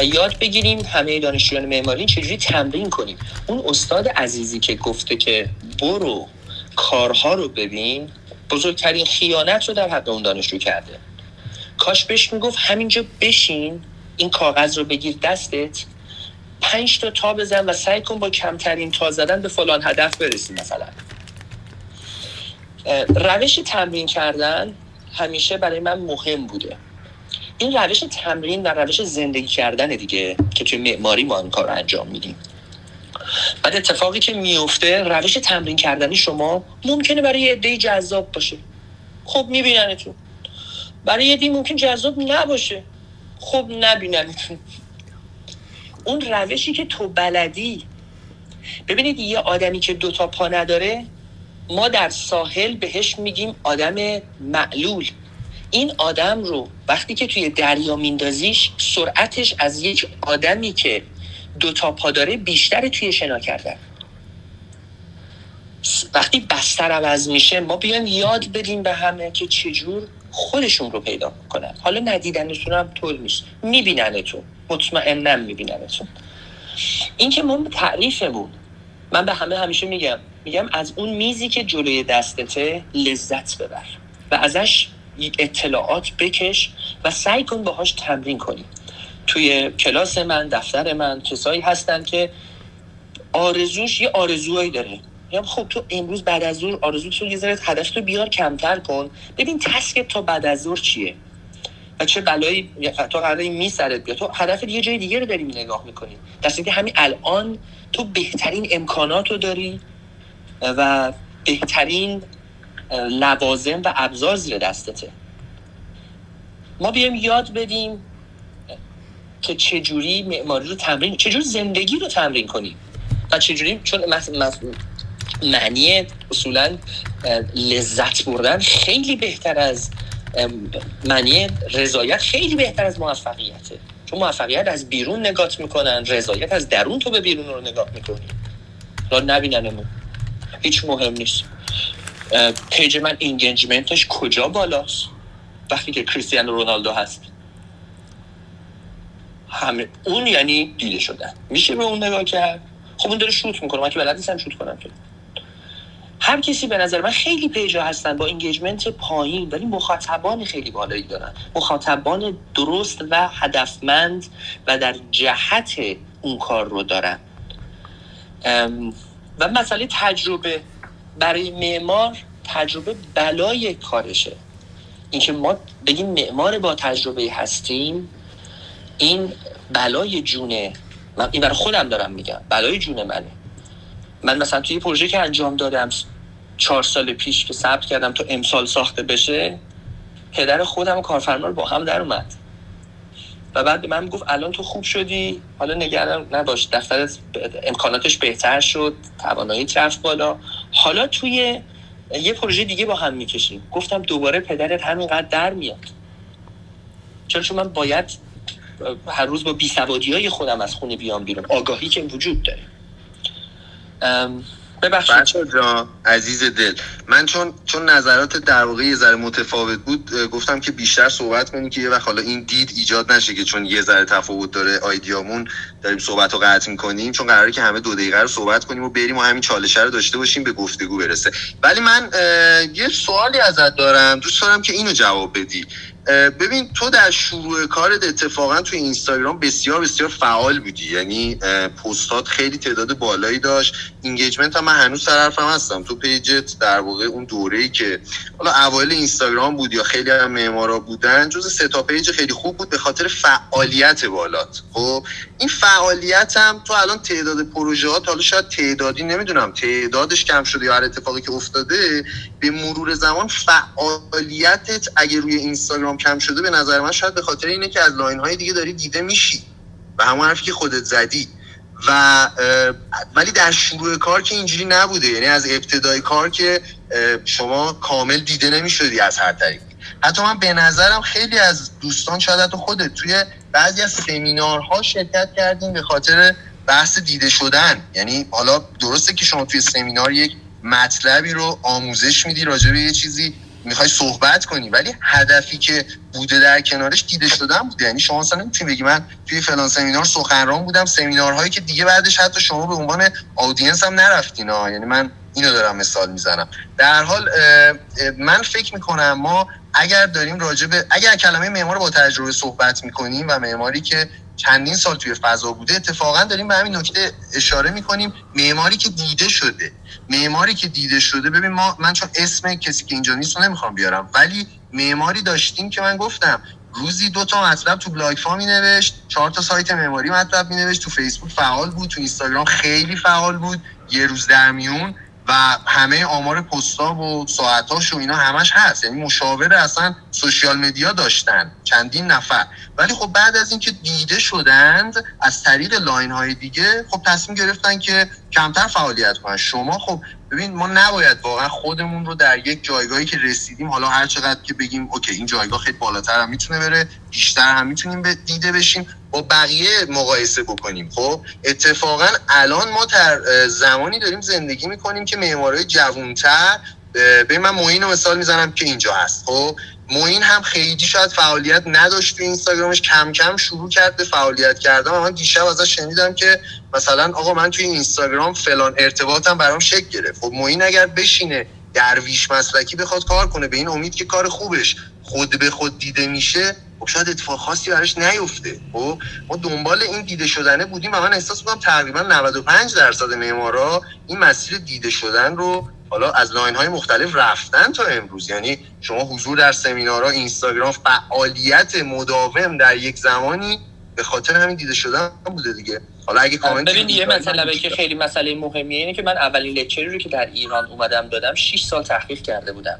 و یاد بگیریم همه دانشجویان معماری چجوری تمرین کنیم. اون استاد عزیزی که گفته که برو کارها رو ببین، بزرگترین خیانت رو در حق اون دانشجو کرده. کاش بهش میگفت همینجا بشین، این کاغذ رو بگیر دستت، 5 تا بزن و سعی کن با کمترین تا زدن به فلان هدف برسی. مثلا روش تمرین کردن همیشه برای من مهم بوده. این روش تمرین و روش زندگی کردن دیگه که توی معماری ما این کار رو انجام میدیم. بعد اتفاقی که میفته روش تمرین کردن شما ممکنه برای یه عده‌ای جذاب باشه، خب میبیننتون. برای یه عده‌ای ممکن جذاب نباشه، خب نبیننتون. اون روشی که تو بلدی. ببینید یه آدمی که 2 پا نداره ما در ساحل بهش میگیم آدم معلول. این آدم رو وقتی که توی دریا میندازیش سرعتش از یک آدمی که 2 پا داره بیشتره توی شنا کردن. وقتی بستر عوض میشه ما بیان یاد بدیم به همه که چجور خودشون رو پیدا کنن. حالا ندیدنتون هم طول میشه، میبیننتون، مطمئناً میبیننتون. این که ما تعریفمون، من به همه همیشه میگم از اون میزی که جلوی دستته لذت ببر و ازش اطلاعات بکش و سعی کن باهاش تمرین کنی. توی کلاس من، دفتر من کسایی هستن که آرزوش یه آرزوهایی داره. میگم خب تو امروز بعد از ظهر آرزوت رو یه ذره هدف تو بیار کمتر کن. ببین تسکت تا بعد از ظهر چیه؟ و چه بلایی تو قراره میسرت بیاد. تو هدف یه جای دیگه رو داری نگاه می‌کنی. در صورتی که همین الان تو بهترین امکانات رو داری و بهترین لوازم و ابزار زیر دستته. ما بیایم یاد بدیم که چجوری معماری رو تمرین، چجوری زندگی رو تمرین کنیم و چجوری، چون معنی اصولا لذت بردن خیلی بهتر از معنی رضایت، خیلی بهتر از موفقیته، چون موفقیت از بیرون نگات میکنن، رضایت از درون تو به بیرون رو نگاه میکنی، را نبیننمون هیچ مهم نیست. پیج من اینگیجمنتش کجا بالاست وقتی که کریستیانو رونالدو هست؟ همه اون یعنی دیده شدن، میشه به اون نگاه کرد. خب اون داره شوت میکنه، من که بلد نیستم شوت کنم که. هر کسی به نظر من خیلی پیجا هستن با اینگیجمنت پایین ولی مخاطبان خیلی بالایی دارن، مخاطبان درست و هدفمند و در جهت اون کار رو دارن. و مسئله تجربه برای معمار، تجربه بلای کارشه. اینکه ما بگیم معمار با تجربه هستیم، این بلای جونه من، این برای خودم دارم میگم، بلای جون منه. من مثلا توی پروژه که انجام دادم 4 سال پیش که ثبت کردم تا امسال ساخته بشه، پدر خودم و کارفرما رو با هم در اومد و بعد به من گفت الان تو خوب شدی، حالا نگران نباش، دفتر امکاناتش بهتر شد، توانایی رفت بالا، حالا توی یه پروژه دیگه با هم میکشیم. گفتم دوباره پدرت همینقدر در میاد، چون من باید هر روز با بیسوادی‌های خودم از خونه بیام بیرون، آگاهی که وجود داره. ببخشید بچه جان عزیز دل من، چون نظرات در واقع یه ذره متفاوت بود، گفتم که بیشتر صحبت کنیم که یه وقت حالا این دید ایجاد نشه که چون یه ذره تفاوت داره آیدیامون داریم صحبت رو قطع می‌کنیم، چون قراره که همه 2 دقیقه رو صحبت کنیم و بریم و همین چالشه رو داشته باشیم به گفتگو برسه. ولی من یه سوالی ازت دارم، دوست دارم که اینو جواب بدی. ببین تو در شروع کارت اتفاقا توی اینستاگرام بسیار بسیار فعال بودی، یعنی پستات خیلی تعداد بالایی داشت، اینگیجمنت هم من هنوز طرفم هستم تو پیجت. در واقع اون دوره‌ای که حالا اوایل اینستاگرام بود یا خیلی هم معمارا بودن، جز 3 تا پیج خیلی خوب بود به خاطر فعالیت بالات. خب این فعالیت هم تو الان تعداد پروژه‌هات، حالا شاید تعدادی نمیدونم تعدادش کم شده یا هر اتفاقی که افتاده، به مرور زمان فعالیتت اگه روی اینستاگرام کم شده، به نظر من شاید به خاطر اینه که از لاین‌های دیگه داری دیده میشی و همون حرفی که خودت زدی. و ولی در شروع کار که اینجوری نبوده، یعنی از ابتدای کار که شما کامل دیده نمیشدی از هر طریق. حتی من به نظرم خیلی از دوستان، شاید حتی خودت، توی بعضی از سمینارها شرکت کردین به خاطر بحث دیده شدن. یعنی حالا درسته که شما توی سمینار یک مطلبی رو آموزش میدی، راجع به یه چیزی میخوای صحبت کنی، ولی هدفی که بوده در کنارش دیده شدن بوده. یعنی شما اصلا نمیتونی بگی من توی فلان سمینار سخنران بودم، سمینارهایی که دیگه بعدش حتی شما به عنوان آدینس هم نرفتین ها. یعنی من اینو دارم مثال میزنم. در حال من فکر میکنم ما اگر داریم اگر کلمه معمار با تجربه صحبت میکنیم و معماری که چندین سال توی فضا بوده، اتفاقا داریم به همین نکته اشاره میکنیم، معماری که دیده شده. معماری که دیده شده، ببین من چون اسم کسی که اینجا نیست رو نمیخوام بیارم، ولی معماری داشتیم که من گفتم روزی 2 تا مطلب تو بلاگفا مینوشت، 4 تا سایت معماری مطلب مینوشت، تو فیسبوک فعال بود، تو اینستاگرام خیلی فعال بود، یه روز در میون و همه آمار پستا و ساعتاش و اینا همش هست. یعنی مشاور اصلا سوشیال مدیا داشتن چندین نفر. ولی خب بعد از اینکه دیده شدند از طریق لاین‌های دیگه، خب تصمیم گرفتن که کمتر فعالیت کنن. شما خب ببین، ما نباید واقعا خودمون رو در یک جایگاهی که رسیدیم، حالا هر چقدر که بگیم اوکی این جایگاه خیلی بالاتر هم میتونه بره، بیشتر هم میتونیم به دیده بشیم، با بقیه مقایسه بکنیم. خب اتفاقا الان ما در زمانی داریم زندگی میکنیم که معمارای جوان‌تر، ببین من معین رو مثال میزنم که اینجا هست. خب معین هم خیلی شاید فعالیت نداشت تو اینستاگرامش، کم کم شروع کرد به فعالیت کردن. من دیشب ازش شنیدم که مثلا آقا من توی اینستاگرام فلان ارتباطم برام شکل گرفت. خب معین اگر بشینه درویش مسلکی بخواد کار کنه به این امید که کار خوبش خود به خود دیده میشه، خب شاید اتفاق خاصی براش نیفته. خب ما دنبال این دیده شدنه بودیم و من احساس می‌کنم تقریبا 95% معمارا این مسیر دیده شدن رو حالا از لاین‌های مختلف رفتن تا امروز. یعنی شما حضور در سمینارها، اینستاگرام، فعالیت مداوم در یک زمانی به خاطر همین دیده شدن بوده دیگه. حالا اگه کامنت ببین، یه مسئله که خیلی مسئله مهمیه اینه که من اولین لکچری رو که در ایران اومدم دادم 6 سال تحقیق کرده بودم.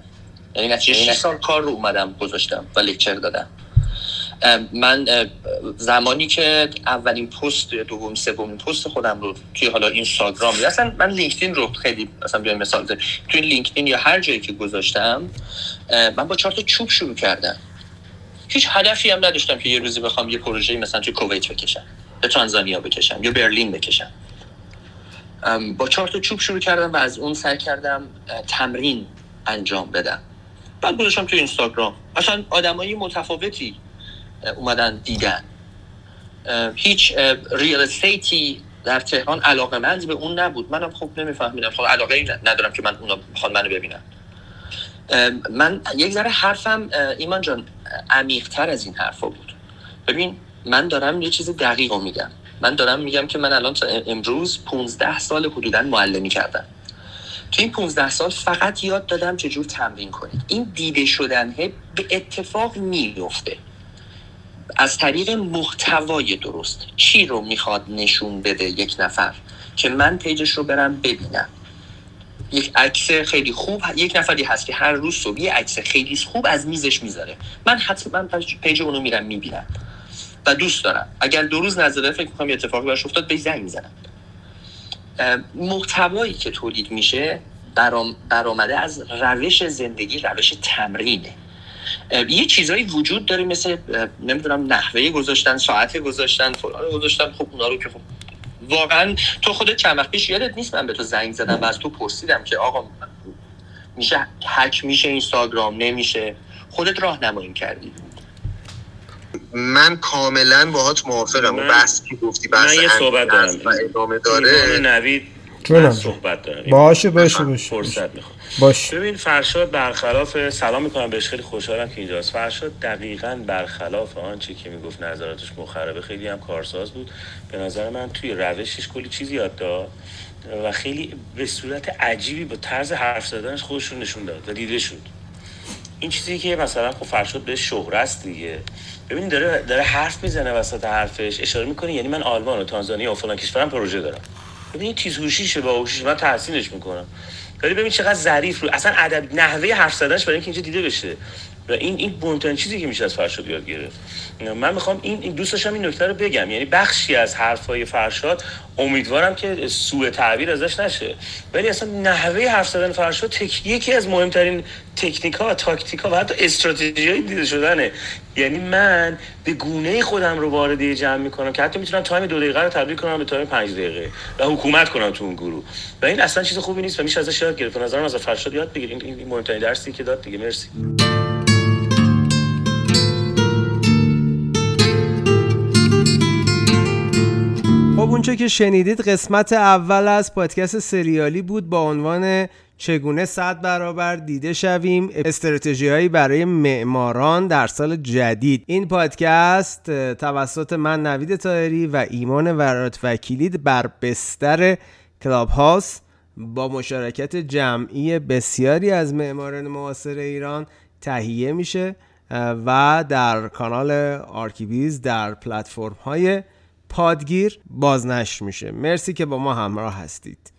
یعنی نتیجه 6 سال کار رو اومدم گذاشتم و لکچر دادم. من زمانی که اولین پست دوم سومین پست خودم رو که حالا اینستاگرام یا اصلا من لینکدین رو خیلی مثلا بیایم مثال بزنیم، توی لینکدین یا هر جایی که گذاشتم من با 4 تا چوب شروع کردم. هیچ هدفی هم نداشتم که یه روزی بخوام یه پروژه‌ای مثلا توی کویت بکشم، به تانزانیا بکشم یا برلین بکشم. با 4 تا چوب شروع کردم و از اون سعی کردم تمرین انجام بدم. بعد گذاشتم توی اینستاگرام. اصلا آدمای متفاوتی اومدن دیدن. هیچ ریال استیتی در تهران علاقه‌مند به اون نبود. منم خب نمی‌فهمیدم. خب علاقه‌ای ندارم که من اونا بخوان منو ببینن. من یک ذره حرفم ایمان جان عمیق‌تر از این حرفا بود. ببین من دارم یه چیز دقیقو میگم. من دارم میگم که من الان تا امروز 15 سال حدوداً معلمی کردم. تو این 15 سال فقط یاد دادم چجور تمرین کنید. این دیده شدن به اتفاق میفته از طریق محتوای درست. چی رو میخواد نشون بده یک نفر که من پیجش رو برم ببینم؟ یک عکس خیلی خوب، یک نفری هست که هر روز صبح یه عکس خیلی خوب از میزش میذاره. من حتما پیج اونو میرم میبینم و دوست دارم. اگر 2 روز نذاره فکر می‌کنم اتفاقی براش افتاد، به زنگ میزنم. محتوایی که تولید میشه برآمده از روش زندگی، روش تمرینه. یه چیزایی وجود داره مثل نمیدونم نحوه گذاشتن، ساعت گذاشتن، فلان گذاشتن. خب اونا رو که خب واقعا تو خودت چند وقت پیش یادت نیست من به تو زنگ زدم و از تو پرسیدم که آقا میشه هک میشه اینستاگرام؟ نمیشه. خودت راهنمایی کردی. من کاملا باهات موافقم. بحث که گفتی بحث من یه صحبت دارم و ادامه داره. نوید من صحبت دارم. باشه فرصت میخوام. باشه ببین فرشاد برخلاف سلام میکنم بهش، خیلی خوشحالم که اینجاست. فرشاد دقیقاً برخلاف آنچه که میگفت نظراتش مخربه، خیلی هم کارساز بود. به نظر من توی روشش کلی چیزی یاد داد و خیلی به صورت عجیبی با طرز حرف زدنش خودش رو نشون داد و دیده شد. این چیزی که مثلا خب فرشاد به شهرت دیگه. ببین داره حرف میزنه، وسط حرفش اشاره میکنه یعنی من آلمان و تانزانیا و فلان کشورم پروژه دارم. ببین این تیزهوشیشه، باهوشیشه، من تحسینش میکنم. ولی ببین چقدر ظریف رو اصلا ادب نحوه حرف زدنش برای اینکه اینجا دیده بشه و این بونتن چیزی که میشه از فرشاد یاد گرفت. من میخوام این دوست داشتم این نکته رو بگم، یعنی بخشی از حرفای فرشاد امیدوارم که سوء تعبیر ازش نشه، ولی اصلا نحوه حرف زدن فرشاد یکی از مهمترین تکنیک‌ها، تاکتیک‌ها و حتی استراتژی‌های دیده شدنه. یعنی من به گونه‌ای خودم رو وارد جمع می‌کنم که حتی میتونم تایم 2 دقیقه رو تبدیل کنم به تایم 5 دقیقه و حکومت کنم تو اون گروه. و این اصلا چیز خوبی نیست و میشه ازش یاد گرفت. به نظر من از فرشاد یاد بگیرید. این مهمترین درسی که داد دیگه. مرسی. خب اونچه که شنیدید قسمت اول از پادکست سریالی بود با عنوان چگونه 100 برابر دیده شویم، استراتژی‌هایی برای معماران در سال جدید. این پادکست توسط من نوید طاهری و ایمان برات وکیلی بر بستر کلاب هاوس با مشارکت جمعی بسیاری از معماران معاصر ایران تهیه میشه و در کانال آرکیبیز در پلتفرم‌های پادگیر بازنشر میشه. مرسی که با ما همراه هستید.